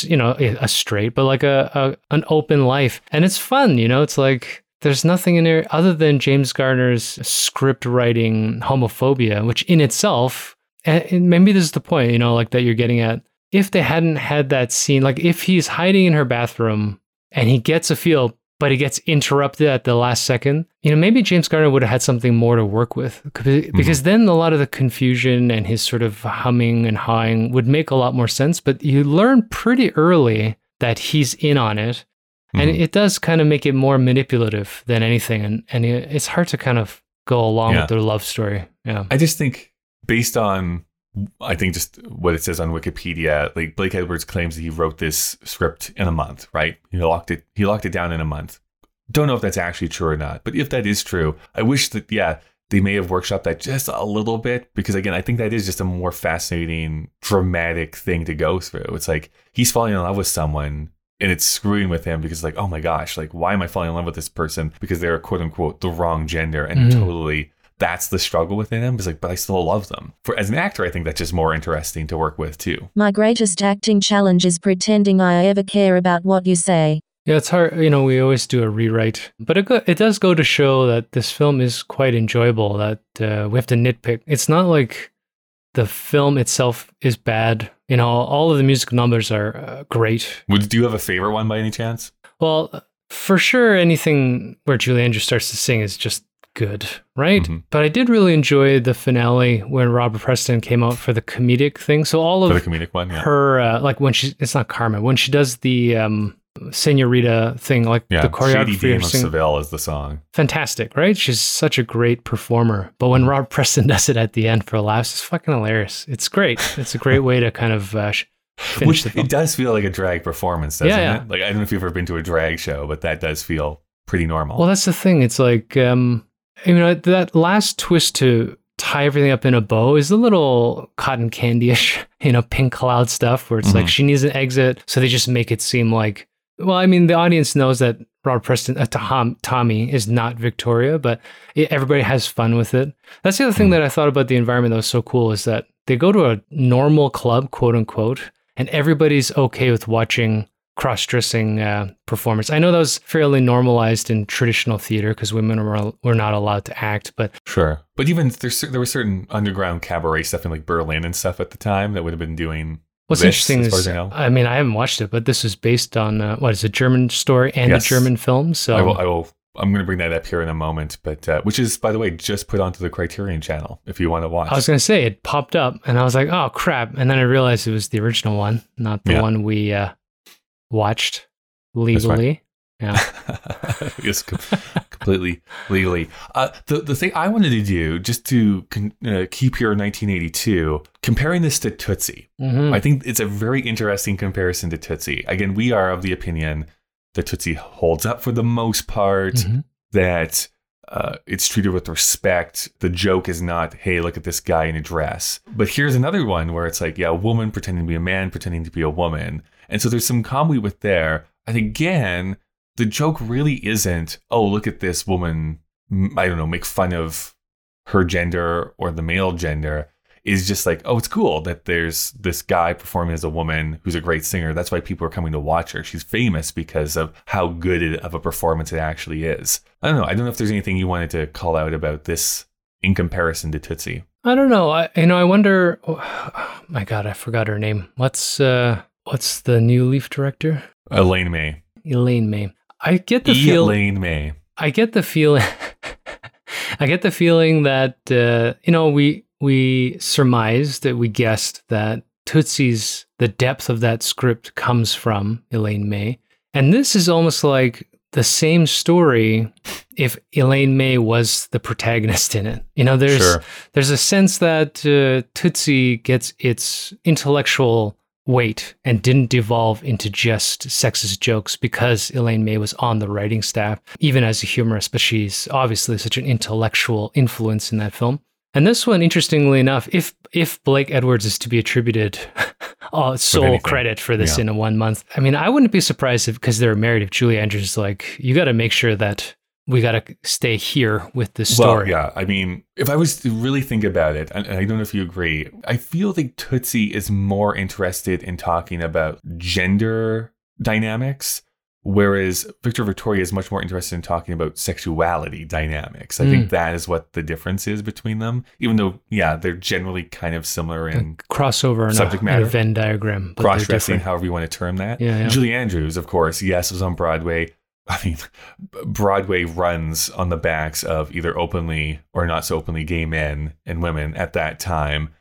straight, but like an open life. And it's fun, it's like there's nothing in there other than James Garner's script writing homophobia, which in itself, and maybe this is the point, like that you're getting at. If they hadn't had that scene, like if he's hiding in her bathroom and he gets a feel, but he gets interrupted at the last second, maybe James Garner would have had something more to work with, because then a lot of the confusion and his sort of humming and hawing would make a lot more sense. But you learn pretty early that he's in on it, and it does kind of make it more manipulative than anything. And it's hard to kind of go along with their love story. Yeah, I just think based on, I think just what it says on Wikipedia, like Blake Edwards claims that he wrote this script in a month, right? He locked it down in a month. Don't know if that's actually true or not, but if that is true, I wish that, they may have workshopped that just a little bit, because again, I think that is just a more fascinating, dramatic thing to go through. It's like he's falling in love with someone and it's screwing with him because like, oh my gosh, like why am I falling in love with this person? Because they're quote unquote the wrong gender and totally... That's the struggle within him. It's like, but I still love them. As an actor, I think that's just more interesting to work with too. My greatest acting challenge is pretending I ever care about what you say. Yeah, it's hard. We always do a rewrite, but it does go to show that this film is quite enjoyable. That we have to nitpick. It's not like the film itself is bad. All of the music numbers are great. Do you have a favorite one by any chance? Well, for sure, anything where Julie Andrews starts to sing is just good, right? But I did really enjoy the finale when Robert Preston came out for the comedic thing. So all of the comedic one, her like when it's not Carmen, when she does the Senorita thing, like the choreography. Shady Dame of Seville is the song. Fantastic, right? She's such a great performer. But when Robert Preston does it at the end for laughs, it's fucking hilarious. It's great. It's a great way to kind of Which it does feel like a drag performance, doesn't it? Like, I don't know if you've ever been to a drag show, but that does feel pretty normal. Well, that's the thing. It's like, you know, that last twist to tie everything up in a bow is a little cotton candy-ish, you know, Pink Cloud stuff where it's like she needs an exit. So they just make it seem like, well, I mean, the audience knows that Robert Preston, Tommy, is not Victoria, but everybody has fun with it. That's the other thing that I thought about the environment that was so cool is that they go to a normal club, quote unquote, and everybody's okay with watching cross-dressing performance. I know that was fairly normalized in traditional theater because women were not allowed to act, but... Sure. But even there were certain underground cabaret stuff in like Berlin and stuff at the time that would have been doing... What's interesting is, I mean, I haven't watched it, but this is based on, what is a German story and a German film. So I'm going to bring that up here in a moment, but which is, by the way, just put onto the Criterion channel if you want to watch. I was going to say it popped up and I was like, oh, crap. And then I realized it was the original one, not the one we watched legally. Yeah. Yes, completely legally. The thing I wanted to do, just to keep here in 1982, comparing this to Tootsie. I think it's a very interesting comparison to Tootsie. Again, we are of the opinion that Tootsie holds up for the most part, that it's treated with respect. The joke is not, hey, look at this guy in a dress. But here's another one where it's like, yeah, a woman pretending to be a man, pretending to be a woman. And so there's some comedy with there. And again... the joke really isn't, oh, look at this woman, I don't know, make fun of her gender or the male gender. Is just like, oh, it's cool that there's this guy performing as a woman who's a great singer. That's why people are coming to watch her. She's famous because of how good of a performance it actually is. I don't know. I don't know if there's anything you wanted to call out about this in comparison to Tootsie. I don't know. I wonder, oh, my God, I forgot her name. What's the new Leaf director? Elaine May. I get the feeling. I get the feeling that you know, we surmised that we guessed that Tootsie's, the depth of that script comes from Elaine May, and this is almost like the same story if Elaine May was the protagonist in it. You know, there's a sense that Tootsie gets its intellectual weight and didn't devolve into just sexist jokes because Elaine May was on the writing staff, even as a humorist, but she's obviously such an intellectual influence in that film. And this one, interestingly enough, if Blake Edwards is to be attributed sole credit for this in a 1 month, I mean, I wouldn't be surprised if, because they're married, if Julie Andrews is like, you got to make sure that we got to stay here with this story. Well, yeah. I mean, if I was to really think about it, and I don't know if you agree, I feel like Tootsie is more interested in talking about gender dynamics, whereas Victor Victoria is much more interested in talking about sexuality dynamics. I think that is what the difference is between them, even though, yeah, they're generally kind of similar in like crossover subject matter. A Venn diagram. Cross-dressing, however you want to term that. Yeah, yeah. Julie Andrews, of course, yes, was on Broadway. I mean, Broadway runs on the backs of either openly or not so openly gay men and women at that time.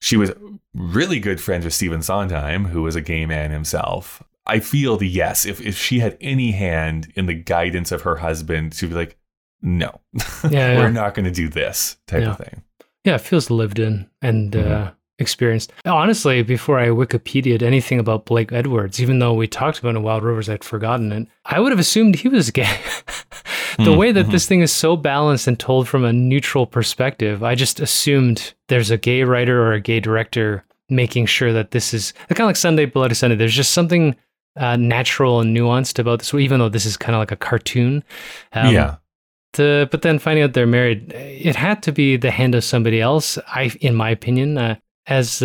She was really good friends with Stephen Sondheim, who was a gay man himself. I feel the if she had any hand in the guidance of her husband, she'd be like, no, we're not going to do this type of thing. Yeah, it feels lived in and experienced. Honestly, before I Wikipedia'd anything about Blake Edwards, even though we talked about it in Wild Rovers, I'd forgotten it. I would have assumed he was gay. The way that this thing is so balanced and told from a neutral perspective, I just assumed there's a gay writer or a gay director making sure that this is kind of like Sunday Bloody Sunday. There's just something natural and nuanced about this, even though this is kind of like a cartoon. But then finding out they're married, it had to be the hand of somebody else, in my opinion. As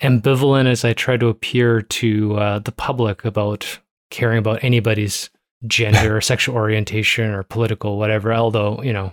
ambivalent as I try to appear to the public about caring about anybody's gender or sexual orientation or political whatever, although, you know,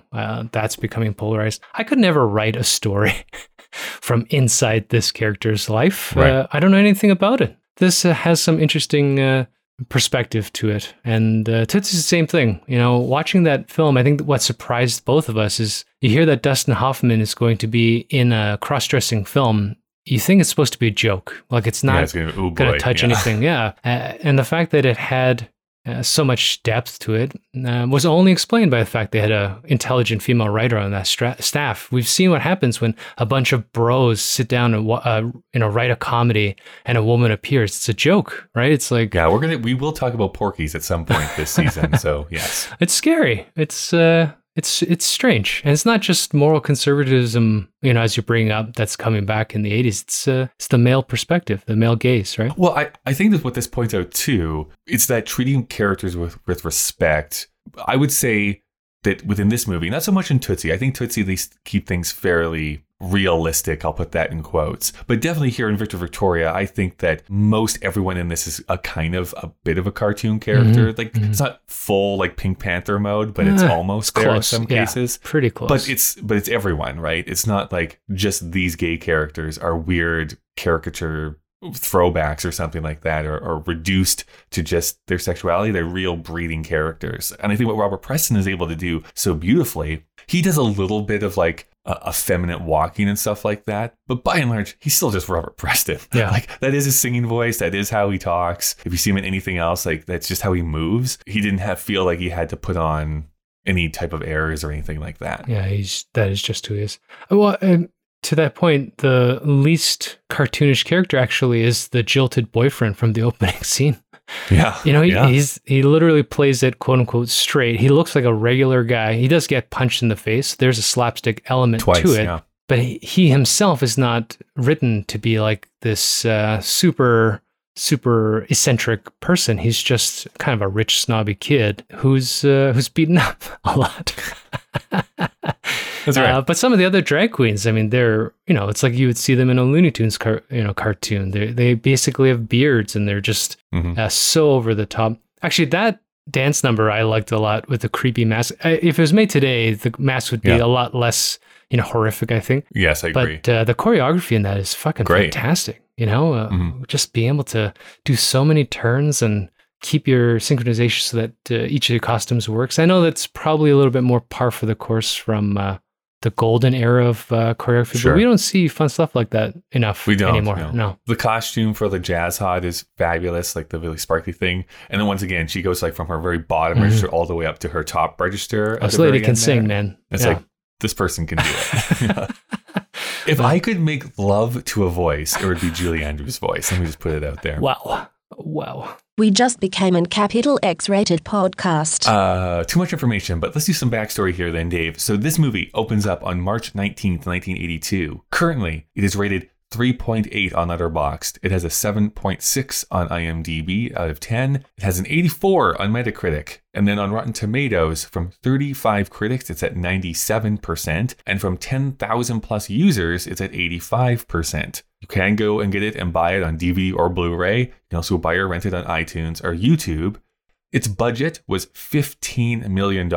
that's becoming polarized. I could never write a story from inside this character's life. Right. I don't know anything about it. This has some interesting perspective to it. And Tootsie's the same thing. You know, watching that film, I think what surprised both of us is you hear that Dustin Hoffman is going to be in a cross-dressing film. You think it's supposed to be a joke. Like, it's not going to touch anything. And the fact that it had so much depth to it, was only explained by the fact they had an intelligent female writer on that staff. We've seen what happens when a bunch of bros sit down and write a comedy and a woman appears. It's a joke, right? It's like, yeah, we will talk about Porky's at some point this season. So yes, it's scary. It's strange, and it's not just moral conservatism, as you bring up, that's coming back in the 80s. It's the male perspective, the male gaze, right? Well, I think that's what this points out too. It's that treating characters with respect. I would say that within this movie, not so much in Tootsie. I think Tootsie at least keep things fairly realistic. I'll put that in quotes, but definitely here in Victor Victoria, I think that most everyone in this is a kind of a bit of a cartoon character. Mm-hmm. Like it's not full like Pink Panther mode, but it's almost there close. In some cases, pretty close. But it's everyone, right? It's not like just these gay characters are weird caricature throwbacks or something like that, or reduced to just their sexuality. They're real breathing characters, and I think what Robert Preston is able to do so beautifully, he does a little bit of like effeminate walking and stuff like that, but by and large he's still just Robert Preston. Yeah, like that is his singing voice, that is how he talks. If you see him in anything else, like that's just how he moves. He didn't feel like he had to put on any type of airs or anything like that. Yeah, that is just who he is. Well, and to that point, the least cartoonish character actually is the jilted boyfriend from the opening scene. Yeah. He literally plays it quote unquote straight. He looks like a regular guy. He does get punched in the face. There's a slapstick element to it. Yeah. But he himself is not written to be like this super, super eccentric person. He's just kind of a rich, snobby kid who's beaten up a lot. That's right. But some of the other drag queens, I mean, they're, it's like you would see them in a Looney Tunes cartoon. They basically have beards and they're just so over the top. Actually, that dance number I liked a lot with the creepy mask. If it was made today, the mask would be a lot less, horrific, I think. Yes, I agree. But the choreography in that is fucking fantastic. Just being able to do so many turns and keep your synchronization so that each of your costumes works. I know that's probably a little bit more par for the course from... the golden era of choreography, sure. But we don't see fun stuff like that enough anymore. No. The costume for the Jazz Hod is fabulous, like the really sparkly thing. And then once again, she goes like from her very bottom register all the way up to her top register. This lady can sing, man. It's like, this person can do it. If I could make love to a voice, it would be Julie Andrews' voice. Let me just put it out there. Wow. We just became a capital X-rated podcast. Too much information, but let's do some backstory here then, Dave. So this movie opens up on March 19th, 1982. Currently, it is rated 3.8 on Letterboxd. It has a 7.6 on IMDb out of 10. It has an 84 on Metacritic. And then on Rotten Tomatoes, from 35 critics, it's at 97%. And from 10,000 plus users, it's at 85%. You can go and get it and buy it on DVD or Blu-ray. You can also buy or rent it on iTunes or YouTube. Its budget was $15 million.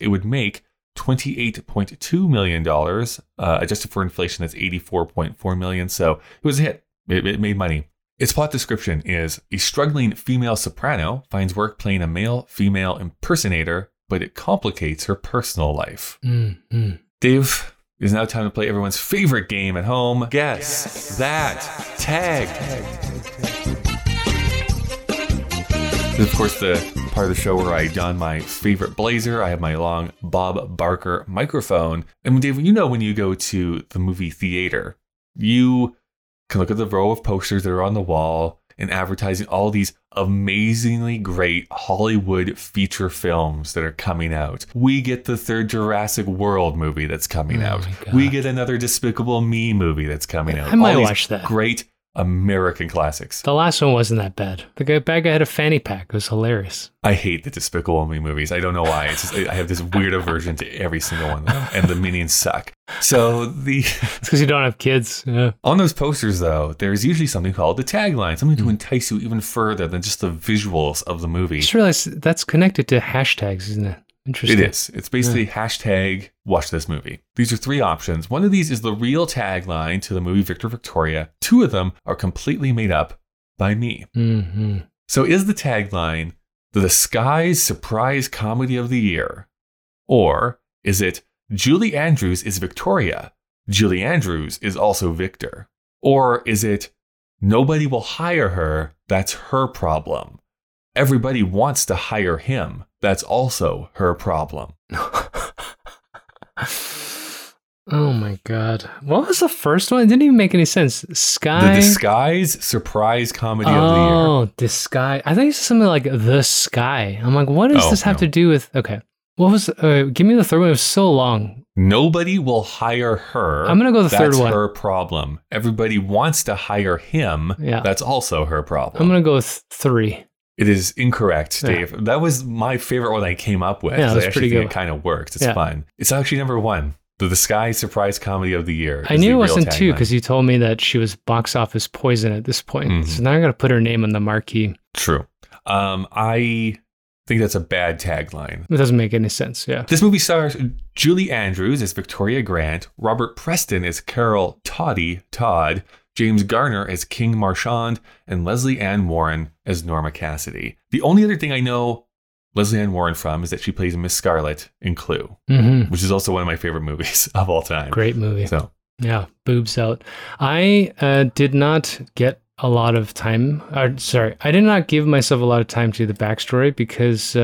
It would make $28.2 million. Adjusted for inflation, that's $84.4 million. So it was a hit. It made money. Its plot description is a struggling female soprano finds work playing a male female impersonator, but it complicates her personal life. Mm-hmm. Dave... It is now time to play everyone's favorite game at home. Guess that tag. This is, of course, the part of the show where I don my favorite blazer. I have my long Bob Barker microphone. And Dave, when you go to the movie theater, you can look at the row of posters that are on the wall and advertising all these amazingly great Hollywood feature films that are coming out. We get the third Jurassic World movie that's coming out. We get another Despicable Me movie that's coming out. I might watch that. Great American classics. The last one wasn't that bad. The bad guy had a fanny pack. It was hilarious. I hate the Despicable Me movies. I don't know why. It's just, I have this weird aversion to every single one of them. And the minions suck. It's because you don't have kids. Yeah. On those posters, though, there's usually something called the tagline, something to entice you even further than just the visuals of the movie. I just realized that's connected to hashtags, isn't it? Interesting. It is. It's basically hashtag watch this movie. These are three options. One of these is the real tagline to the movie Victor Victoria. Two of them are completely made up by me. Mm-hmm. So is the tagline the disguised surprise comedy of the year? Or is it Julie Andrews is Victoria? Julie Andrews is also Victor. Or is it nobody will hire her? That's her problem. everybody wants to hire him. That's also her problem. Oh my god. What was the first one? It didn't even make any sense. Sky? The Disguise Surprise Comedy of the Year. Oh, Disguise. I think it's something like The Sky. I'm like, what does this have to do with... Okay. What was... give me the third one. It was so long. Nobody will hire her. I'm going to go the third one. That's her problem. Everybody wants to hire him. Yeah. That's also her problem. I'm going to go with three. It is incorrect, Dave. Yeah. That was my favorite one I came up with. Yeah, that's pretty good. I actually think it kind of worked. It's fun. It's actually number one. The Disguise Surprise Comedy of the Year. I knew it wasn't two because you told me that she was box office poison at this point. Mm-hmm. So now I'm going to put her name on the marquee. True. I think that's a bad tagline. It doesn't make any sense, yeah. This movie stars Julie Andrews as Victoria Grant, Robert Preston as Carol Toddy Todd, James Garner as King Marchand, and Leslie Ann Warren as Norma Cassidy. The only other thing I know Leslie Ann Warren from is that she plays Miss Scarlet in Clue, mm-hmm. which is also one of my favorite movies of all time. Great movie. So yeah, boobs out. I did not get a lot of time. I did not give myself a lot of time to the backstory because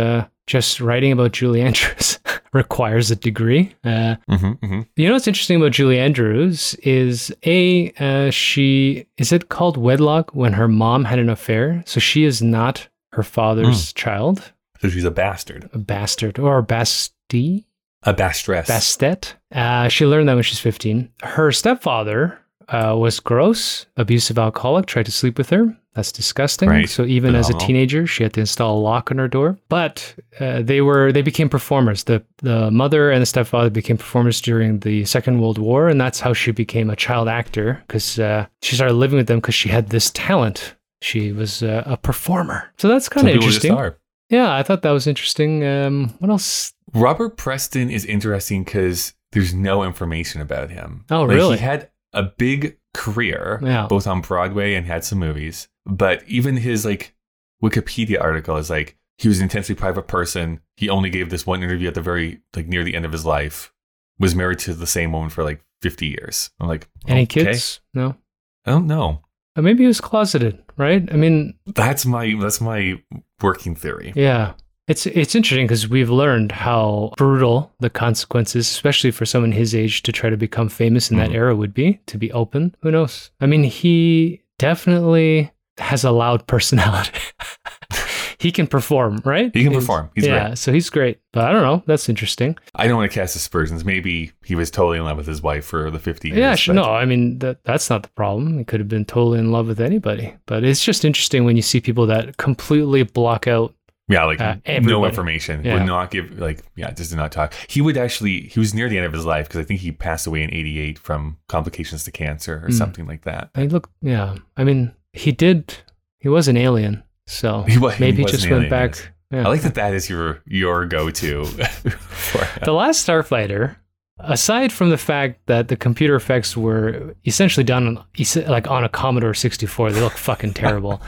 just writing about Julie Andrews requires a degree. You know what's interesting about Julie Andrews is she is it called wedlock when her mom had an affair? So she is not her father's child. So she's a bastard. A bastard. Or a bastee? A bastress. Bastette. She learned that when she's 15. Her stepfather was gross, abusive alcoholic, tried to sleep with her. That's disgusting. Right. So even as a teenager, she had to install a lock on her door. But they became performers. The mother and the stepfather became performers during the Second World War. And that's how she became a child actor because she started living with them because she had this talent. She was a performer. So that's kind of interesting. Yeah, I thought that was interesting. What else? Robert Preston is interesting because there's no information about him. Oh, like, really? He had a big career, both on Broadway and had some movies. But even his Wikipedia article is he was an intensely private person. He only gave this one interview at the very near the end of his life. Was married to the same woman for 50 years. I'm like, any kids? No. I don't know. Maybe he was closeted, right? I mean, that's my working theory. Yeah, it's interesting because we've learned how brutal the consequences, especially for someone his age, to try to become famous in that era would be. To be open, who knows? I mean, he definitely has a loud personality. He can perform, right? He can perform. He's great. So he's great. But I don't know. That's interesting. I don't want to cast aspersions. Maybe he was totally in love with his wife for the 50 years. Yeah, no, I mean, that's not the problem. He could have been totally in love with anybody. But it's just interesting when you see people that completely block out no information. Yeah. Would not give, just did not talk. He was near the end of his life because I think he passed away in 88 from complications to cancer or something like that. I mean, he was an alien. So maybe just went back. Yeah. I like that is your go-to. The Last Starfighter, aside from the fact that the computer effects were essentially done on a Commodore 64, they look fucking terrible.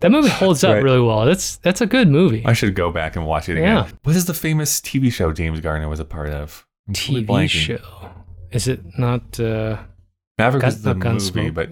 That movie holds up really well. That's a good movie. I should go back and watch it again. Yeah. What is the famous TV show James Garner was a part of? I'm TV show? Is it not? Maverick was the movie, but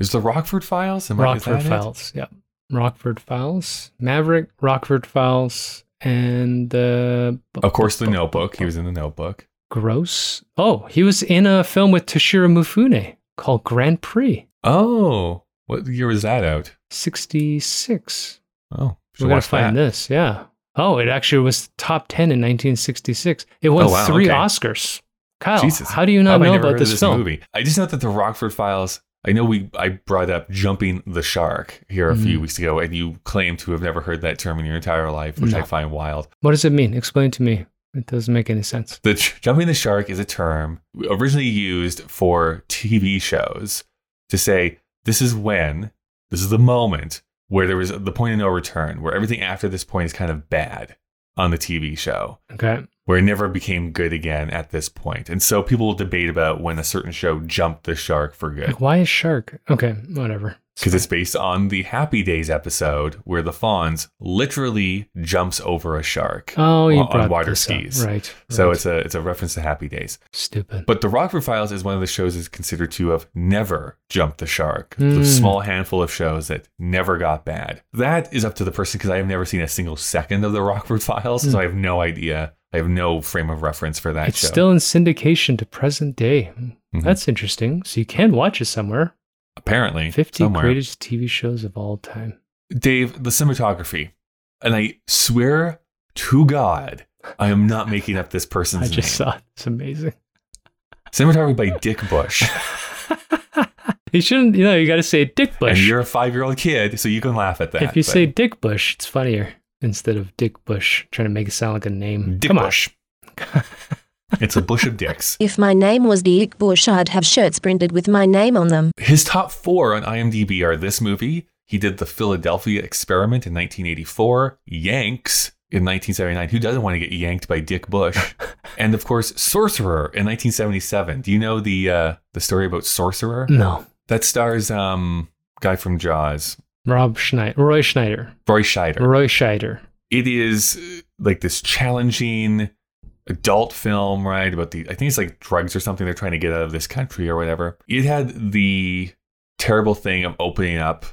is the Rockford Files? Rockford Files. Yeah. Rockford Files, Maverick, Rockford Files, and of course The Notebook. He was in The Notebook. Gross. Oh, he was in a film with Toshiro Mifune called Grand Prix. Oh, what year was that out? 66. Oh, we're gonna find this. Yeah. Oh, it actually was top 10 in 1966. It won three Oscars. Kyle, Jesus. How do you not know about this film? Movie? I just know that the Rockford Files. I know I brought up Jumping the Shark here a few weeks ago, and you claim to have never heard that term in your entire life, which I find wild. What does it mean? Explain to me. It doesn't make any sense. The Jumping the Shark is a term originally used for TV shows to say, this is the moment where there was the point of no return, where everything after this point is kind of bad on the TV show. Okay. Where it never became good again at this point. And so people will debate about when a certain show jumped the shark for good. Why a shark? Okay, whatever. because it's based on the Happy Days episode where the Fonz literally jumps over a shark on water skis. Right. So it's a reference to Happy Days. Stupid. But the Rockford Files is one of the shows that's considered to have never jumped the shark. The small handful of shows that never got bad. That is up to the person because I have never seen a single second of the Rockford Files, so I have no idea. I have no frame of reference for that show. It's still in syndication to present day. Mm-hmm. That's interesting. So you can watch it somewhere. Apparently. 50 greatest TV shows of all time. Dave, the cinematography. And I swear to God, I am not making up this person's name. I just saw it. It's amazing. Cinematography by Dick Bush. You shouldn't, you got to say Dick Bush. And you're a 5-year-old kid, so you can laugh at that. If you say Dick Bush, it's funnier. Instead of Dick Bush, trying to make it sound like a name. Dick Bush. It's a bush of dicks. If my name was Dick Bush, I'd have shirts printed with my name on them. His top 4 on IMDb are this movie. He did The Philadelphia Experiment in 1984. Yanks in 1979. Who doesn't want to get yanked by Dick Bush? And of course, Sorcerer in 1977. Do you know the story about Sorcerer? No. That stars guy from Jaws. Roy Scheider. It is like this challenging adult film, right? About I think it's like drugs or something they're trying to get out of this country or whatever. It had the terrible thing of opening up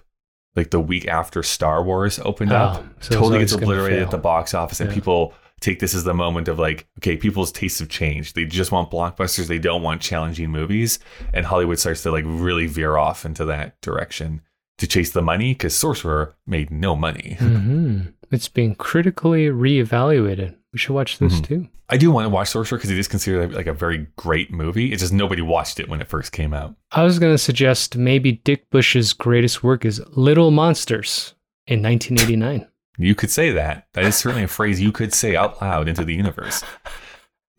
like the week after Star Wars opened up. So totally gets obliterated at the box office, and people take this as the moment of like, okay, people's tastes have changed. They just want blockbusters. They don't want challenging movies. And Hollywood starts to like really veer off into that direction to chase the money, because Sorcerer made no money. Mm-hmm. It's being critically reevaluated. We should watch this too. I do want to watch Sorcerer because it is considered like a very great movie. It's just nobody watched it when it first came out. I was going to suggest maybe Dick Bush's greatest work is Little Monsters in 1989. You could say that. That is certainly a phrase you could say out loud into the universe.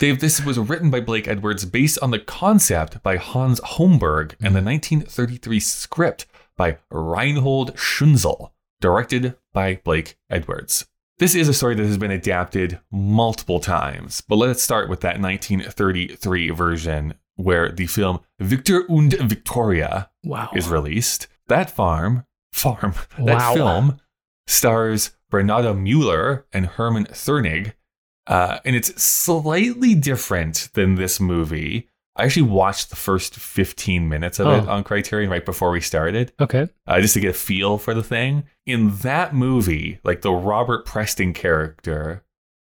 Dave, this was written by Blake Edwards based on the concept by Hans Holmberg and the 1933 script by Reinhold Schunzel, directed by Blake Edwards. This is a story that has been adapted multiple times, but let's start with that 1933 version where the film Victor und Victoria is released. That film stars Renata Mueller and Hermann Thurnig, and it's slightly different than this movie. I actually watched the first 15 minutes of it on Criterion right before we started. Okay. Just to get a feel for the thing. In that movie, like the Robert Preston character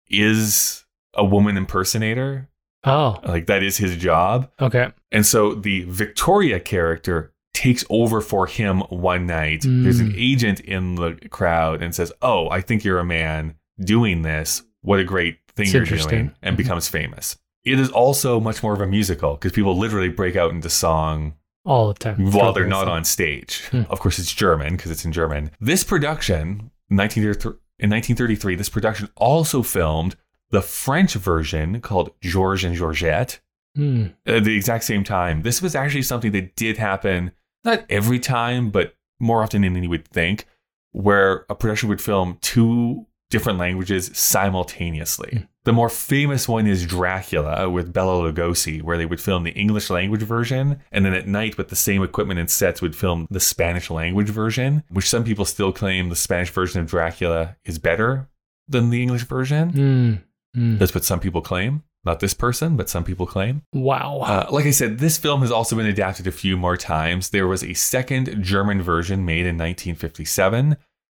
is a woman impersonator. Oh. Like that is his job. Okay. And so the Victoria character takes over for him one night. There's an agent in the crowd and says, "Oh, I think you're a man doing this. What a great thing you're doing." And becomes famous. It is also much more of a musical because people literally break out into song all the time while they're not on stage. Of course, it's German because it's in German. This production, in 1933, this production also filmed the French version called Georges and Georgette at the exact same time. This was actually something that did happen, not every time, but more often than you would think, where a production would film two different languages simultaneously. The more famous one is Dracula with Bela Lugosi, where they would film the English language version, and then at night with the same equipment and sets would film the Spanish language version, which some people still claim the Spanish version of Dracula is better than the English version. That's what some people claim. Not this person, but some people claim. Wow. Like I said, this film has also been adapted a few more times. There was a second German version made in 1957,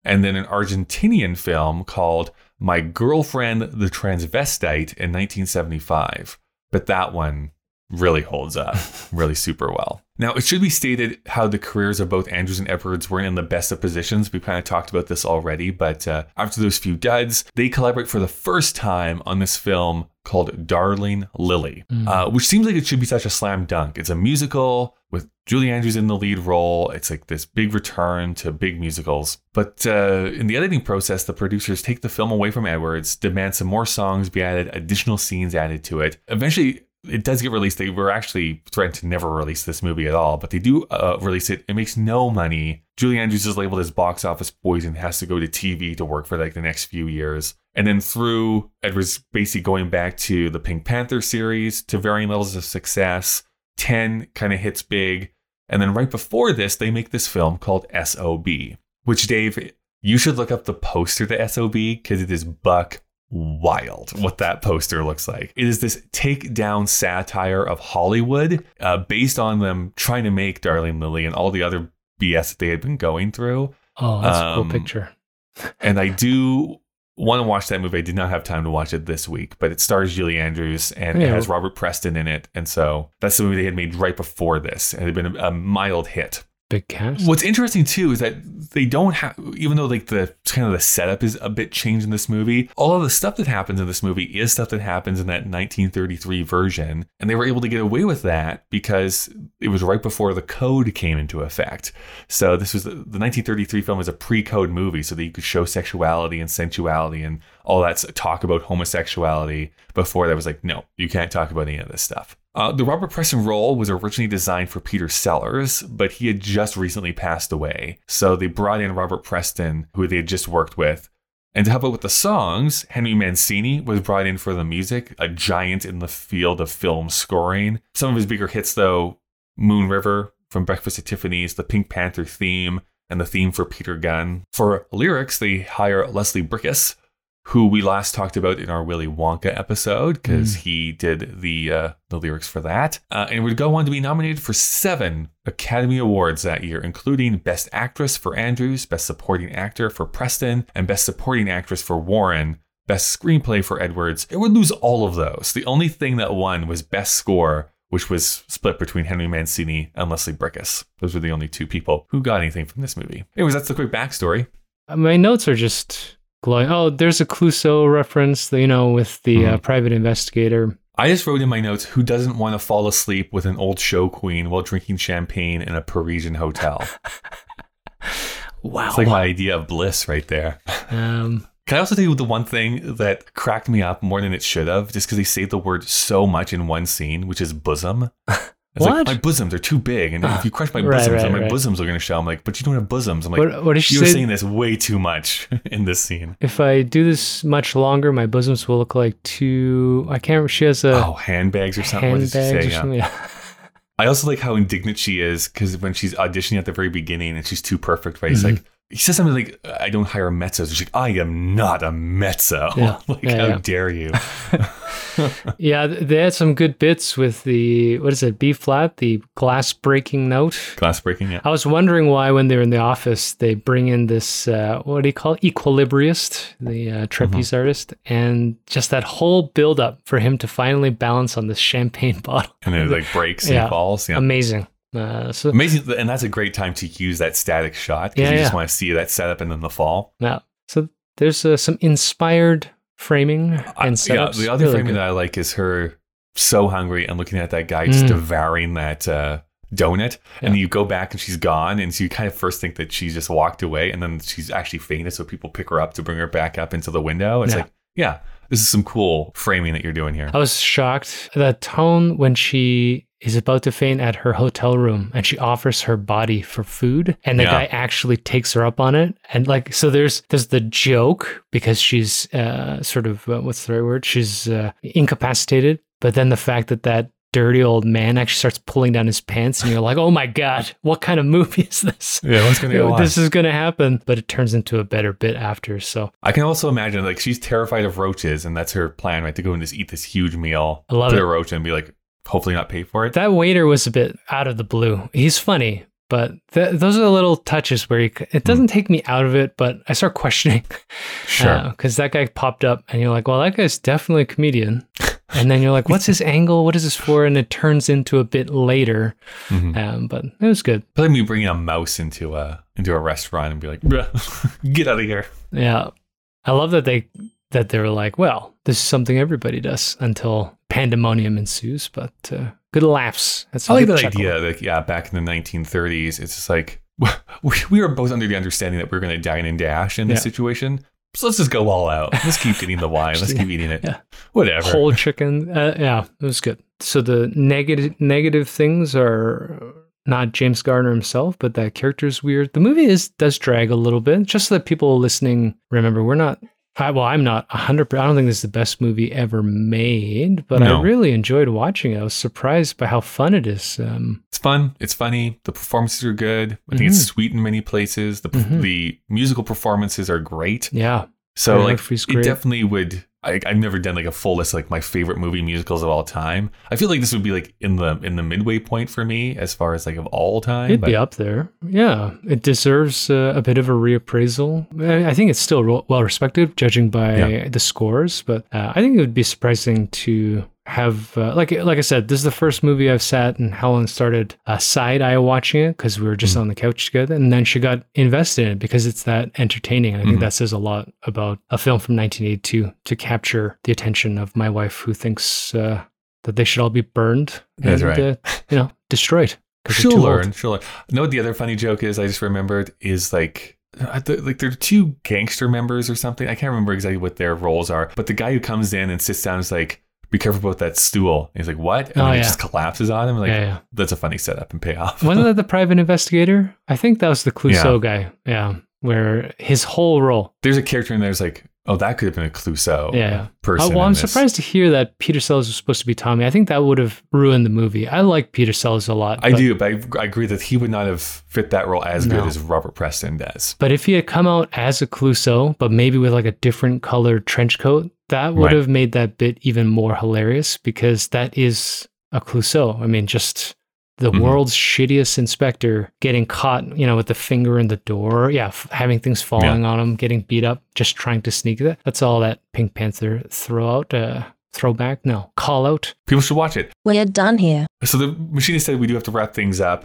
and then an Argentinian film called My Girlfriend, the Transvestite in 1975. But that one really holds up really super well. Now, it should be stated how the careers of both Andrews and Edwards weren't in the best of positions. We've kind of talked about this already, but after those few duds, they collaborate for the first time on this film called Darling Lily, which seems like it should be such a slam dunk. It's a musical with Julie Andrews in the lead role. It's like this big return to big musicals. But in the editing process, the producers take the film away from Edwards, demand some more songs be added, additional scenes added to it. Eventually, it does get released. They were actually threatened to never release this movie at all, but they do release it. It makes no money. Julie Andrews is labeled as box office poison, has to go to TV to work for like the next few years. And then through Edwards basically going back to the Pink Panther series to varying levels of success, 10 kind of hits big. And then right before this, they make this film called SOB, which, Dave, you should look up the poster to SOB, because it is buck wild what that poster looks like. It is this takedown satire of Hollywood based on them trying to make Darling Lily and all the other BS that they had been going through. Oh, that's a cool picture. And I do want to watch that movie. I did not have time to watch it this week, but it stars Julie Andrews and it has Robert Preston in it. And so that's the movie they had made right before this. And it had been a mild hit. Big cast. What's interesting, too, is that they don't have, even though like the kind of the setup is a bit changed in this movie, all of the stuff that happens in this movie is stuff that happens in that 1933 version. And they were able to get away with that because it was right before the code came into effect. So this was the 1933 film is a pre-code movie so that you could show sexuality and sensuality and all that talk about homosexuality. Before that was like, no, you can't talk about any of this stuff. The Robert Preston role was originally designed for Peter Sellers, but he had just recently passed away. So they brought in Robert Preston, who they had just worked with. And to help out with the songs, Henry Mancini was brought in for the music, a giant in the field of film scoring. Some of his bigger hits, though, Moon River from Breakfast at Tiffany's, the Pink Panther theme, and the theme for Peter Gunn. For lyrics, they hire Leslie Bricusse, who we last talked about in our Willy Wonka episode, because he did the lyrics for that. And would go on to be nominated for 7 Academy Awards that year, including Best Actress for Andrews, Best Supporting Actor for Preston, and Best Supporting Actress for Warren, Best Screenplay for Edwards. It would lose all of those. The only thing that won was Best Score, which was split between Henry Mancini and Leslie Bricusse. Those were the only two people who got anything from this movie. Anyways, that's the quick backstory. My notes are just... Oh, there's a Clouseau reference, you know, with the private investigator. I just wrote in my notes, who doesn't want to fall asleep with an old show queen while drinking champagne in a Parisian hotel? Wow. It's like my idea of bliss right there. Can I also tell you the one thing that cracked me up more than it should have, just because they say the word so much in one scene, which is bosom. It's what? Like, my bosoms are too big, and if you crush my bosoms, my bosoms are going to show. I'm like, but you don't have bosoms. I'm like, what is she you're saying this way too much in this scene. If I do this much longer, my bosoms will look like two. I can't. She has a handbags or something. Handbags or something. Yeah. I also like how indignant she is because when she's auditioning at the very beginning and she's too perfect, right? It's like. He says something like, I don't hire mezzos. She's like, I am not a mezzo. Yeah. How dare you? Yeah, they had some good bits with the, what is it, B-flat, the glass breaking note. Glass breaking, yeah. I was wondering why when they were in the office, they bring in this, what do you call it, equilibrist, the trapeze artist, and just that whole build-up for him to finally balance on this champagne bottle. And it like breaks and falls. Yeah. Amazing. Amazing, and that's a great time to use that static shot because you just want to see that setup and then the fall. Yeah. So there's some inspired framing and setups. Yeah, the other really framing good. That I like is her so hungry and looking at that guy just devouring that donut. Yeah. And then you go back and she's gone. And so you kind of first think that she just walked away and then she's actually fainted. So people pick her up to bring her back up into the window. It's like, this is some cool framing that you're doing here. I was shocked. The tone when she... is about to faint at her hotel room and she offers her body for food and the guy actually takes her up on it. And like, so there's the joke because she's sort of, what's the right word? She's incapacitated. But then the fact that that dirty old man actually starts pulling down his pants and you're like, oh my God, what kind of movie is this? Yeah, what's going to go on? This is going to happen. But it turns into a better bit after. So I can also imagine like she's terrified of roaches and that's her plan, right? To go and just eat this huge meal, to a roach and be like, hopefully not pay for it. That waiter was a bit out of the blue. He's funny, but those are the little touches where it doesn't take me out of it, but I start questioning. Sure. Because that guy popped up and you're like, well, that guy's definitely a comedian. And then you're like, what's his angle? What is this for? And it turns into a bit later. But it was good. It's like me bringing a mouse into a restaurant and be like, get out of here. Yeah. I love that they were like, well, this is something everybody does until pandemonium ensues, but good laughs. That's I like that chuckle. Idea. Like, back in the 1930s, it's just like, we were both under the understanding that we were going to dine and dash in this situation. So let's just go all out. Let's keep getting the wine. Let's keep eating it. Yeah. Whatever. Whole chicken. It was good. So the negative things are... not James Garner himself, but that character's weird. The movie does drag a little bit, just so that people listening remember we're not Well, I'm not 100%. I don't think this is the best movie ever made, but no. I really enjoyed watching it. I was surprised by how fun it is. It's fun. It's funny. The performances are good. I think it's sweet in many places. The musical performances are great. Yeah. So like, it definitely would. I've never done like a full list of like my favorite movie musicals of all time. I feel like this would be like in the midway point for me as far as like of all time. It'd be up there. Yeah. It deserves a bit of a reappraisal. I think it's still well respected judging by the scores, but I think it would be surprising to have like I said, this is the first movie I've sat and Helen started side-eye watching it because we were just on the couch together, and then she got invested in it because it's that entertaining. And I think that says a lot about a film from 1982 to capture the attention of my wife, who thinks that they should all be burned and destroyed. She'll learn. You know what the other funny joke is I just remembered is like there are two gangster members or something. I can't remember exactly what their roles are, but the guy who comes in and sits down is like, be careful about that stool. And he's like, what? And it just collapses on him. Like, that's a funny setup and payoff. Wasn't that the private investigator? I think that was the Clouseau guy. Yeah. Where his whole role. There's a character in there who's like, oh, that could have been a Clouseau person. Well, I'm surprised to hear that Peter Sellers was supposed to be Tommy. I think that would have ruined the movie. I like Peter Sellers a lot. I agree that he would not have fit that role as good as Robert Preston does. But if he had come out as a Clouseau, but maybe with like a different colored trench coat, that would have made that bit even more hilarious, because that is a Clouseau. I mean, just the world's shittiest inspector getting caught, with the finger in the door. Yeah, having things falling on him, getting beat up, just trying to sneak that. That's all that Pink Panther call out. People should watch it. We're done here. So the machinist said we do have to wrap things up.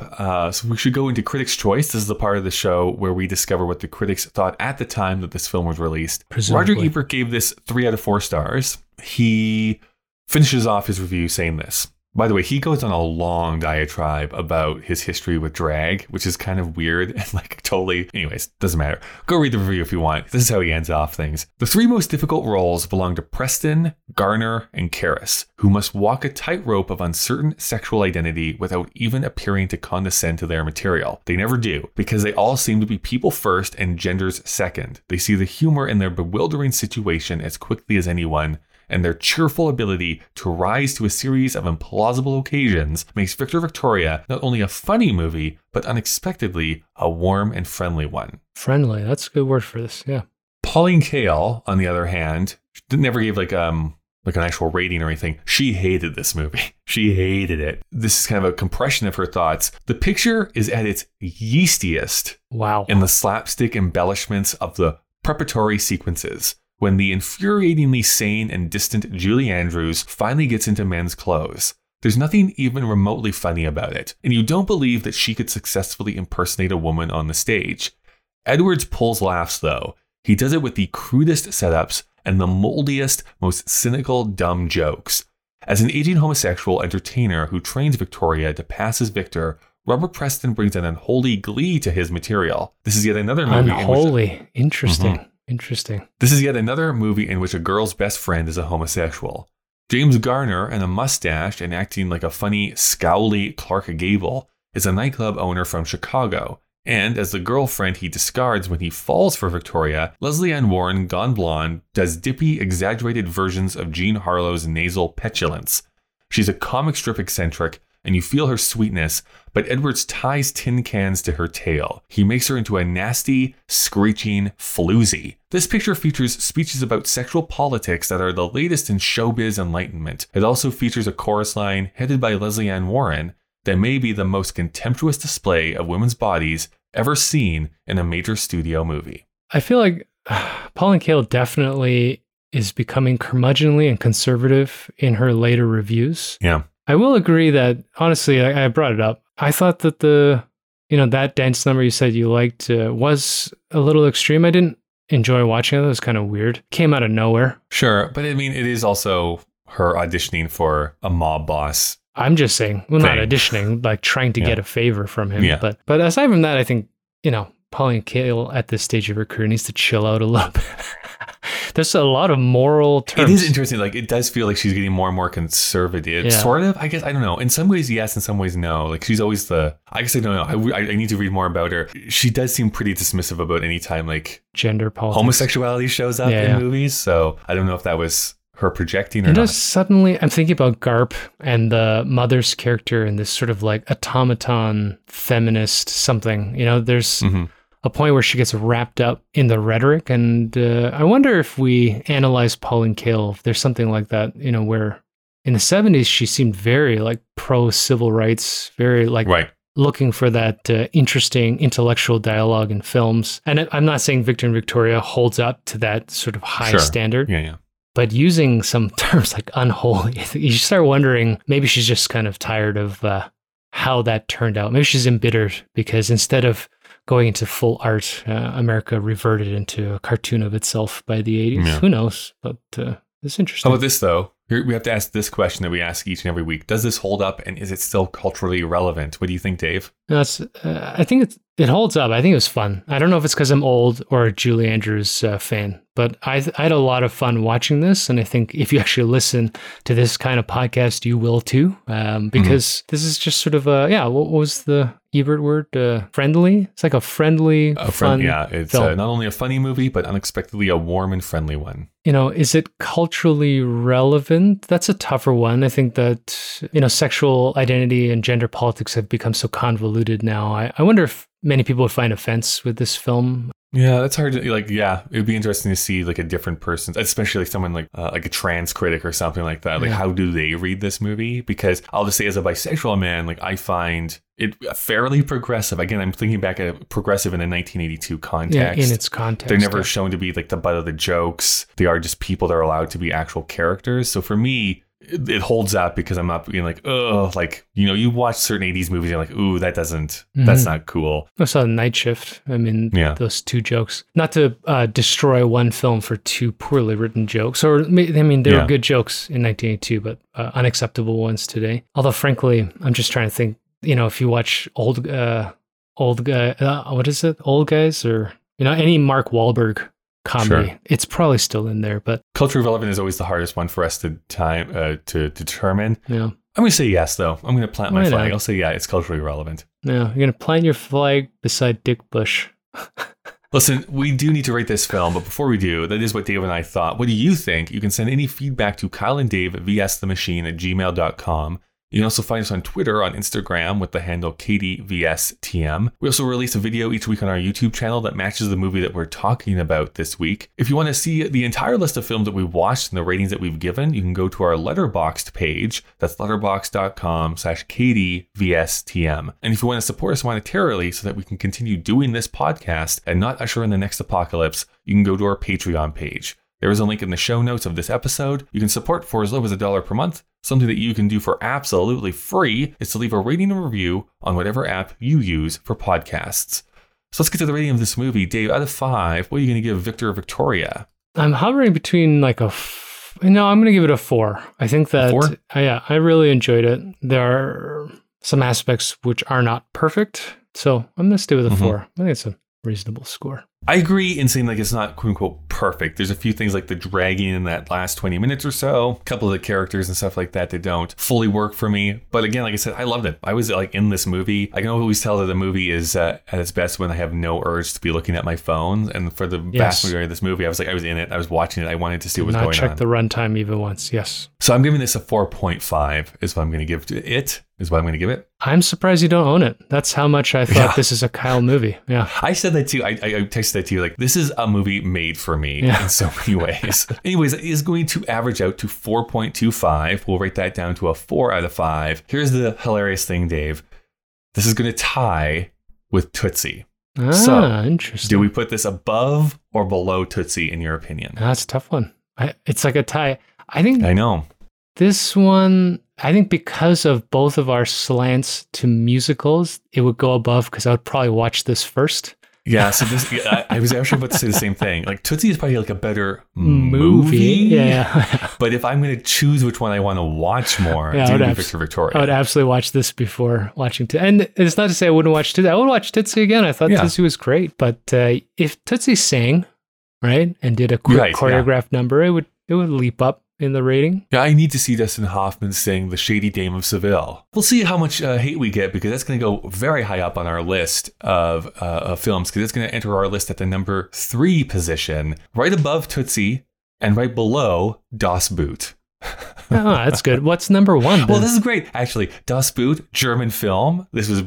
So we should go into Critics' Choice. This is the part of the show where we discover what the critics thought at the time that this film was released. Presumably. Roger Ebert gave this 3 out of 4 stars. He finishes off his review saying this. By the way, he goes on a long diatribe about his history with drag, which is kind of weird and anyways, doesn't matter. Go read the review if you want. This is how he ends off things. The 3 most difficult roles belong to Preston, Garner, and Karras, who must walk a tightrope of uncertain sexual identity without even appearing to condescend to their material. They never do, because they all seem to be people first and genders second. They see the humor in their bewildering situation as quickly as anyone, and their cheerful ability to rise to a series of implausible occasions makes Victor Victoria not only a funny movie, but unexpectedly a warm and friendly one. Friendly, that's a good word for this, yeah. Pauline Kael, on the other hand, never gave like an actual rating or anything. She hated this movie. She hated it. This is kind of a compression of her thoughts. The picture is at its yeastiest. Wow. In the slapstick embellishments of the preparatory sequences. When the infuriatingly sane and distant Julie Andrews finally gets into men's clothes, there's nothing even remotely funny about it, and you don't believe that she could successfully impersonate a woman on the stage. Edwards pulls laughs, though. He does it with the crudest setups and the moldiest, most cynical, dumb jokes. As an aging homosexual entertainer who trains Victoria to pass as Victor, Robert Preston brings an unholy glee to his material. This is yet another movie. Unholy. Interesting. Mm-hmm. Interesting. This is yet another movie in which a girl's best friend is a homosexual. James Garner and a mustache and acting like a funny, scowly Clark Gable is a nightclub owner from Chicago. And as the girlfriend he discards when he falls for Victoria, Leslie Ann Warren, gone blonde, does dippy, exaggerated versions of Jean Harlow's nasal petulance. She's a comic strip eccentric, and you feel her sweetness, but Edwards ties tin cans to her tail. He makes her into a nasty, screeching floozy. This picture features speeches about sexual politics that are the latest in showbiz enlightenment. It also features a chorus line, headed by Leslie Ann Warren, that may be the most contemptuous display of women's bodies ever seen in a major studio movie. I feel like Pauline Kael definitely is becoming curmudgeonly and conservative in her later reviews. Yeah. I will agree that, honestly, I brought it up. I thought that that dance number you said you liked was a little extreme. I didn't enjoy watching it. It was kind of weird. Came out of nowhere. Sure. But I mean, it is also her auditioning for a mob boss. I'm just saying, not auditioning, like trying to get a favor from him. Yeah. But aside from that, I think, Pauline Kael at this stage of her career needs to chill out a little bit. There's a lot of moral terms. It is interesting. Like, it does feel like she's getting more and more conservative. Yeah. Sort of, I guess. I don't know. In some ways, yes. In some ways, no. Like, she's always the... I guess I don't know. I need to read more about her. She does seem pretty dismissive about any time, like... gender politics. Homosexuality shows up in movies. So, I don't know if that was... her projecting or not. Suddenly I'm thinking about Garp and the mother's character and this sort of like automaton feminist something. You know, there's a point where she gets wrapped up in the rhetoric. And I wonder if we analyze Pauline Kael, if there's something like that, you know, where in the 70s, she seemed very like pro-civil rights, very like... Right. Looking for that interesting intellectual dialogue in films. And I'm not saying Victor and Victoria holds up to that sort of high standard. Yeah, yeah. But using some terms like unholy, you start wondering, maybe she's just kind of tired of how that turned out. Maybe she's embittered because instead of going into full art, America reverted into a cartoon of itself by the 80s. Yeah. Who knows? But it's interesting. How about this, though? We have to ask this question that we ask each and every week. Does this hold up and is it still culturally relevant? What do you think, Dave? No, I think it holds up. I think it was fun. I don't know if it's because I'm old or a Julie Andrews fan, but I had a lot of fun watching this. And I think if you actually listen to this kind of podcast, you will too. Because this is just sort of a, what was the Ebert word? Friendly? It's like a friendly, fun it's film. Not only a funny movie, but unexpectedly a warm and friendly one. You know, is it culturally relevant? That's a tougher one. I think that, you know, sexual identity and gender politics have become so convoluted now. I wonder if many people would find offense with this film. Yeah, that's hard to, like, it would be interesting to see, like, a different person, especially, like, someone like a trans critic or something like that. Like, how do they read this movie? Because I'll just say, as a bisexual man, like, I find it fairly progressive. Again, I'm thinking back at progressive in a 1982 context. Yeah, in its context. They're never shown to be, like, the butt of the jokes. They are just people that are allowed to be actual characters. So, for me... it holds up because I'm not being like, oh, like, you know, you watch certain 80s movies and you're like, ooh, that doesn't, that's not cool. I saw Night Shift. I mean, those two jokes. Not to destroy one film for two poorly written jokes. Or, I mean, there were good jokes in 1982, but unacceptable ones today. Although, frankly, I'm just trying to think, you know, if you watch Old Guys or, you know, any Mark Wahlberg comedy. Sure. It's probably still in there, but culturally relevant is always the hardest one for us to determine. Yeah. I'm going to say yes, though. I'm going to plant my flag. I'll say, it's culturally relevant. Yeah. You're going to plant your flag beside Dick Bush. Listen, we do need to rate this film, but before we do, that is what Dave and I thought. What do you think? You can send any feedback to kyleanddavevsthemachine@gmail.com. You can also find us on Twitter, on Instagram with the handle KDVSTM. We also release a video each week on our YouTube channel that matches the movie that we're talking about this week. If you want to see the entire list of films that we've watched and the ratings that we've given, you can go to our Letterboxd page. That's letterboxd.com/KDVSTM. And if you want to support us monetarily so that we can continue doing this podcast and not usher in the next apocalypse, you can go to our Patreon page. There is a link in the show notes of this episode. You can support for as low as $1 per month. Something that you can do for absolutely free is to leave a rating and review on whatever app you use for podcasts. So let's get to the rating of this movie. Dave, out of 5, what are you going to give Victor Victoria? I'm hovering between like I'm going to give it a 4. I think that, I really enjoyed it. There are some aspects which are not perfect. So I'm going to stay with a 4. I think it's a reasonable score. I agree in saying like it's not quote unquote perfect. There's a few things like the dragging in that last 20 minutes or so, a couple of the characters and stuff like that that don't fully work for me. But again, like I said, I loved it. I was like in this movie. I can always tell that the movie is at its best when I have no urge to be looking at my phone. And for the vast majority of this movie, I was like, I was in it. I was watching it. I wanted to see what was going on. Did not check the runtime even once. Yes. So I'm giving this a 4.5 is what I'm going to give to it. I'm surprised you don't own it. That's how much I thought this is a Kyle movie. Yeah. I said that too. I texted that to you, like, this is a movie made for me in so many ways. Anyways, it is going to average out to 4.25. We'll rate that down to a 4 out of 5. Here's the hilarious thing, Dave. This is going to tie with Tootsie. Ah, so, interesting. Do we put this above or below Tootsie, in your opinion? That's a tough one. It's like a tie. I know. This one, I think because of both of our slants to musicals, it would go above because I would probably watch this first. Yeah, so this, I was actually about to say the same thing. Like, Tootsie is probably like a better movie. Yeah. But if I'm going to choose which one I want to watch more, it's going to be Victor Victoria. I would absolutely watch this before watching Tootsie. And it's not to say I wouldn't watch Tootsie. I would watch Tootsie again. I thought Tootsie was great. But if Tootsie sang, right, and did a quick choreographed number, it would leap up in the rating. Yeah, I need to see Dustin Hoffman sing The Shady Dame of Seville. We'll see how much hate we get, because that's going to go very high up on our list of films, because it's going to enter our list at the number 3 position, right above Tootsie and right below Das Boot. Oh, that's good. What's number 1? Then? Well, this is great. Actually, Das Boot, German film. This was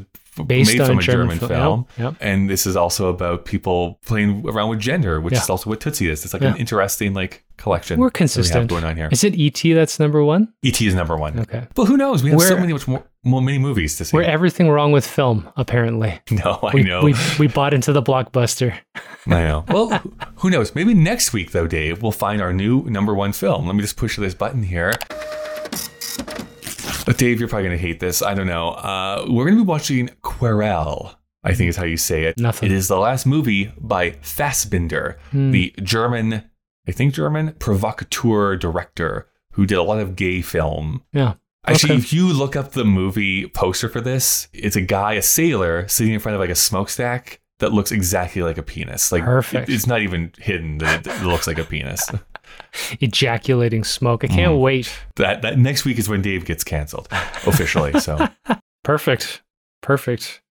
based on a German film. Yep. And this is also about people playing around with gender, which is also what Tootsie is. It's like an interesting collection. We're consistent. We have going on here. Is it E.T. that's number 1? E.T. is number 1. Okay. But who knows? We have so many movies to see. We're everything wrong with film, apparently. No, I know. We bought into the blockbuster. I know. Well, who knows? Maybe next week, though, Dave, we'll find our new number 1 film. Let me just push this button here. But Dave, you're probably going to hate this. I don't know. We're going to be watching Querelle, I think is how you say it. Nothing. It is the last movie by Fassbinder, the German provocateur director who did a lot of gay film. Yeah. Actually, if you look up the movie poster for this, it's a guy, a sailor, sitting in front of a smokestack that looks exactly like a penis. Perfect. It's not even hidden that it looks like a penis. Ejaculating smoke. I can't wait. That next week is when Dave gets canceled officially. So Perfect.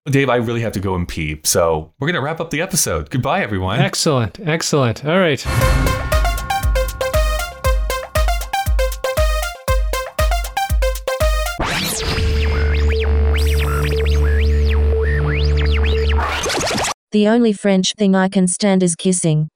Dave, I really have to go and pee. So we're going to wrap up the episode. Goodbye, everyone. Excellent. All right. The only French thing I can stand is kissing.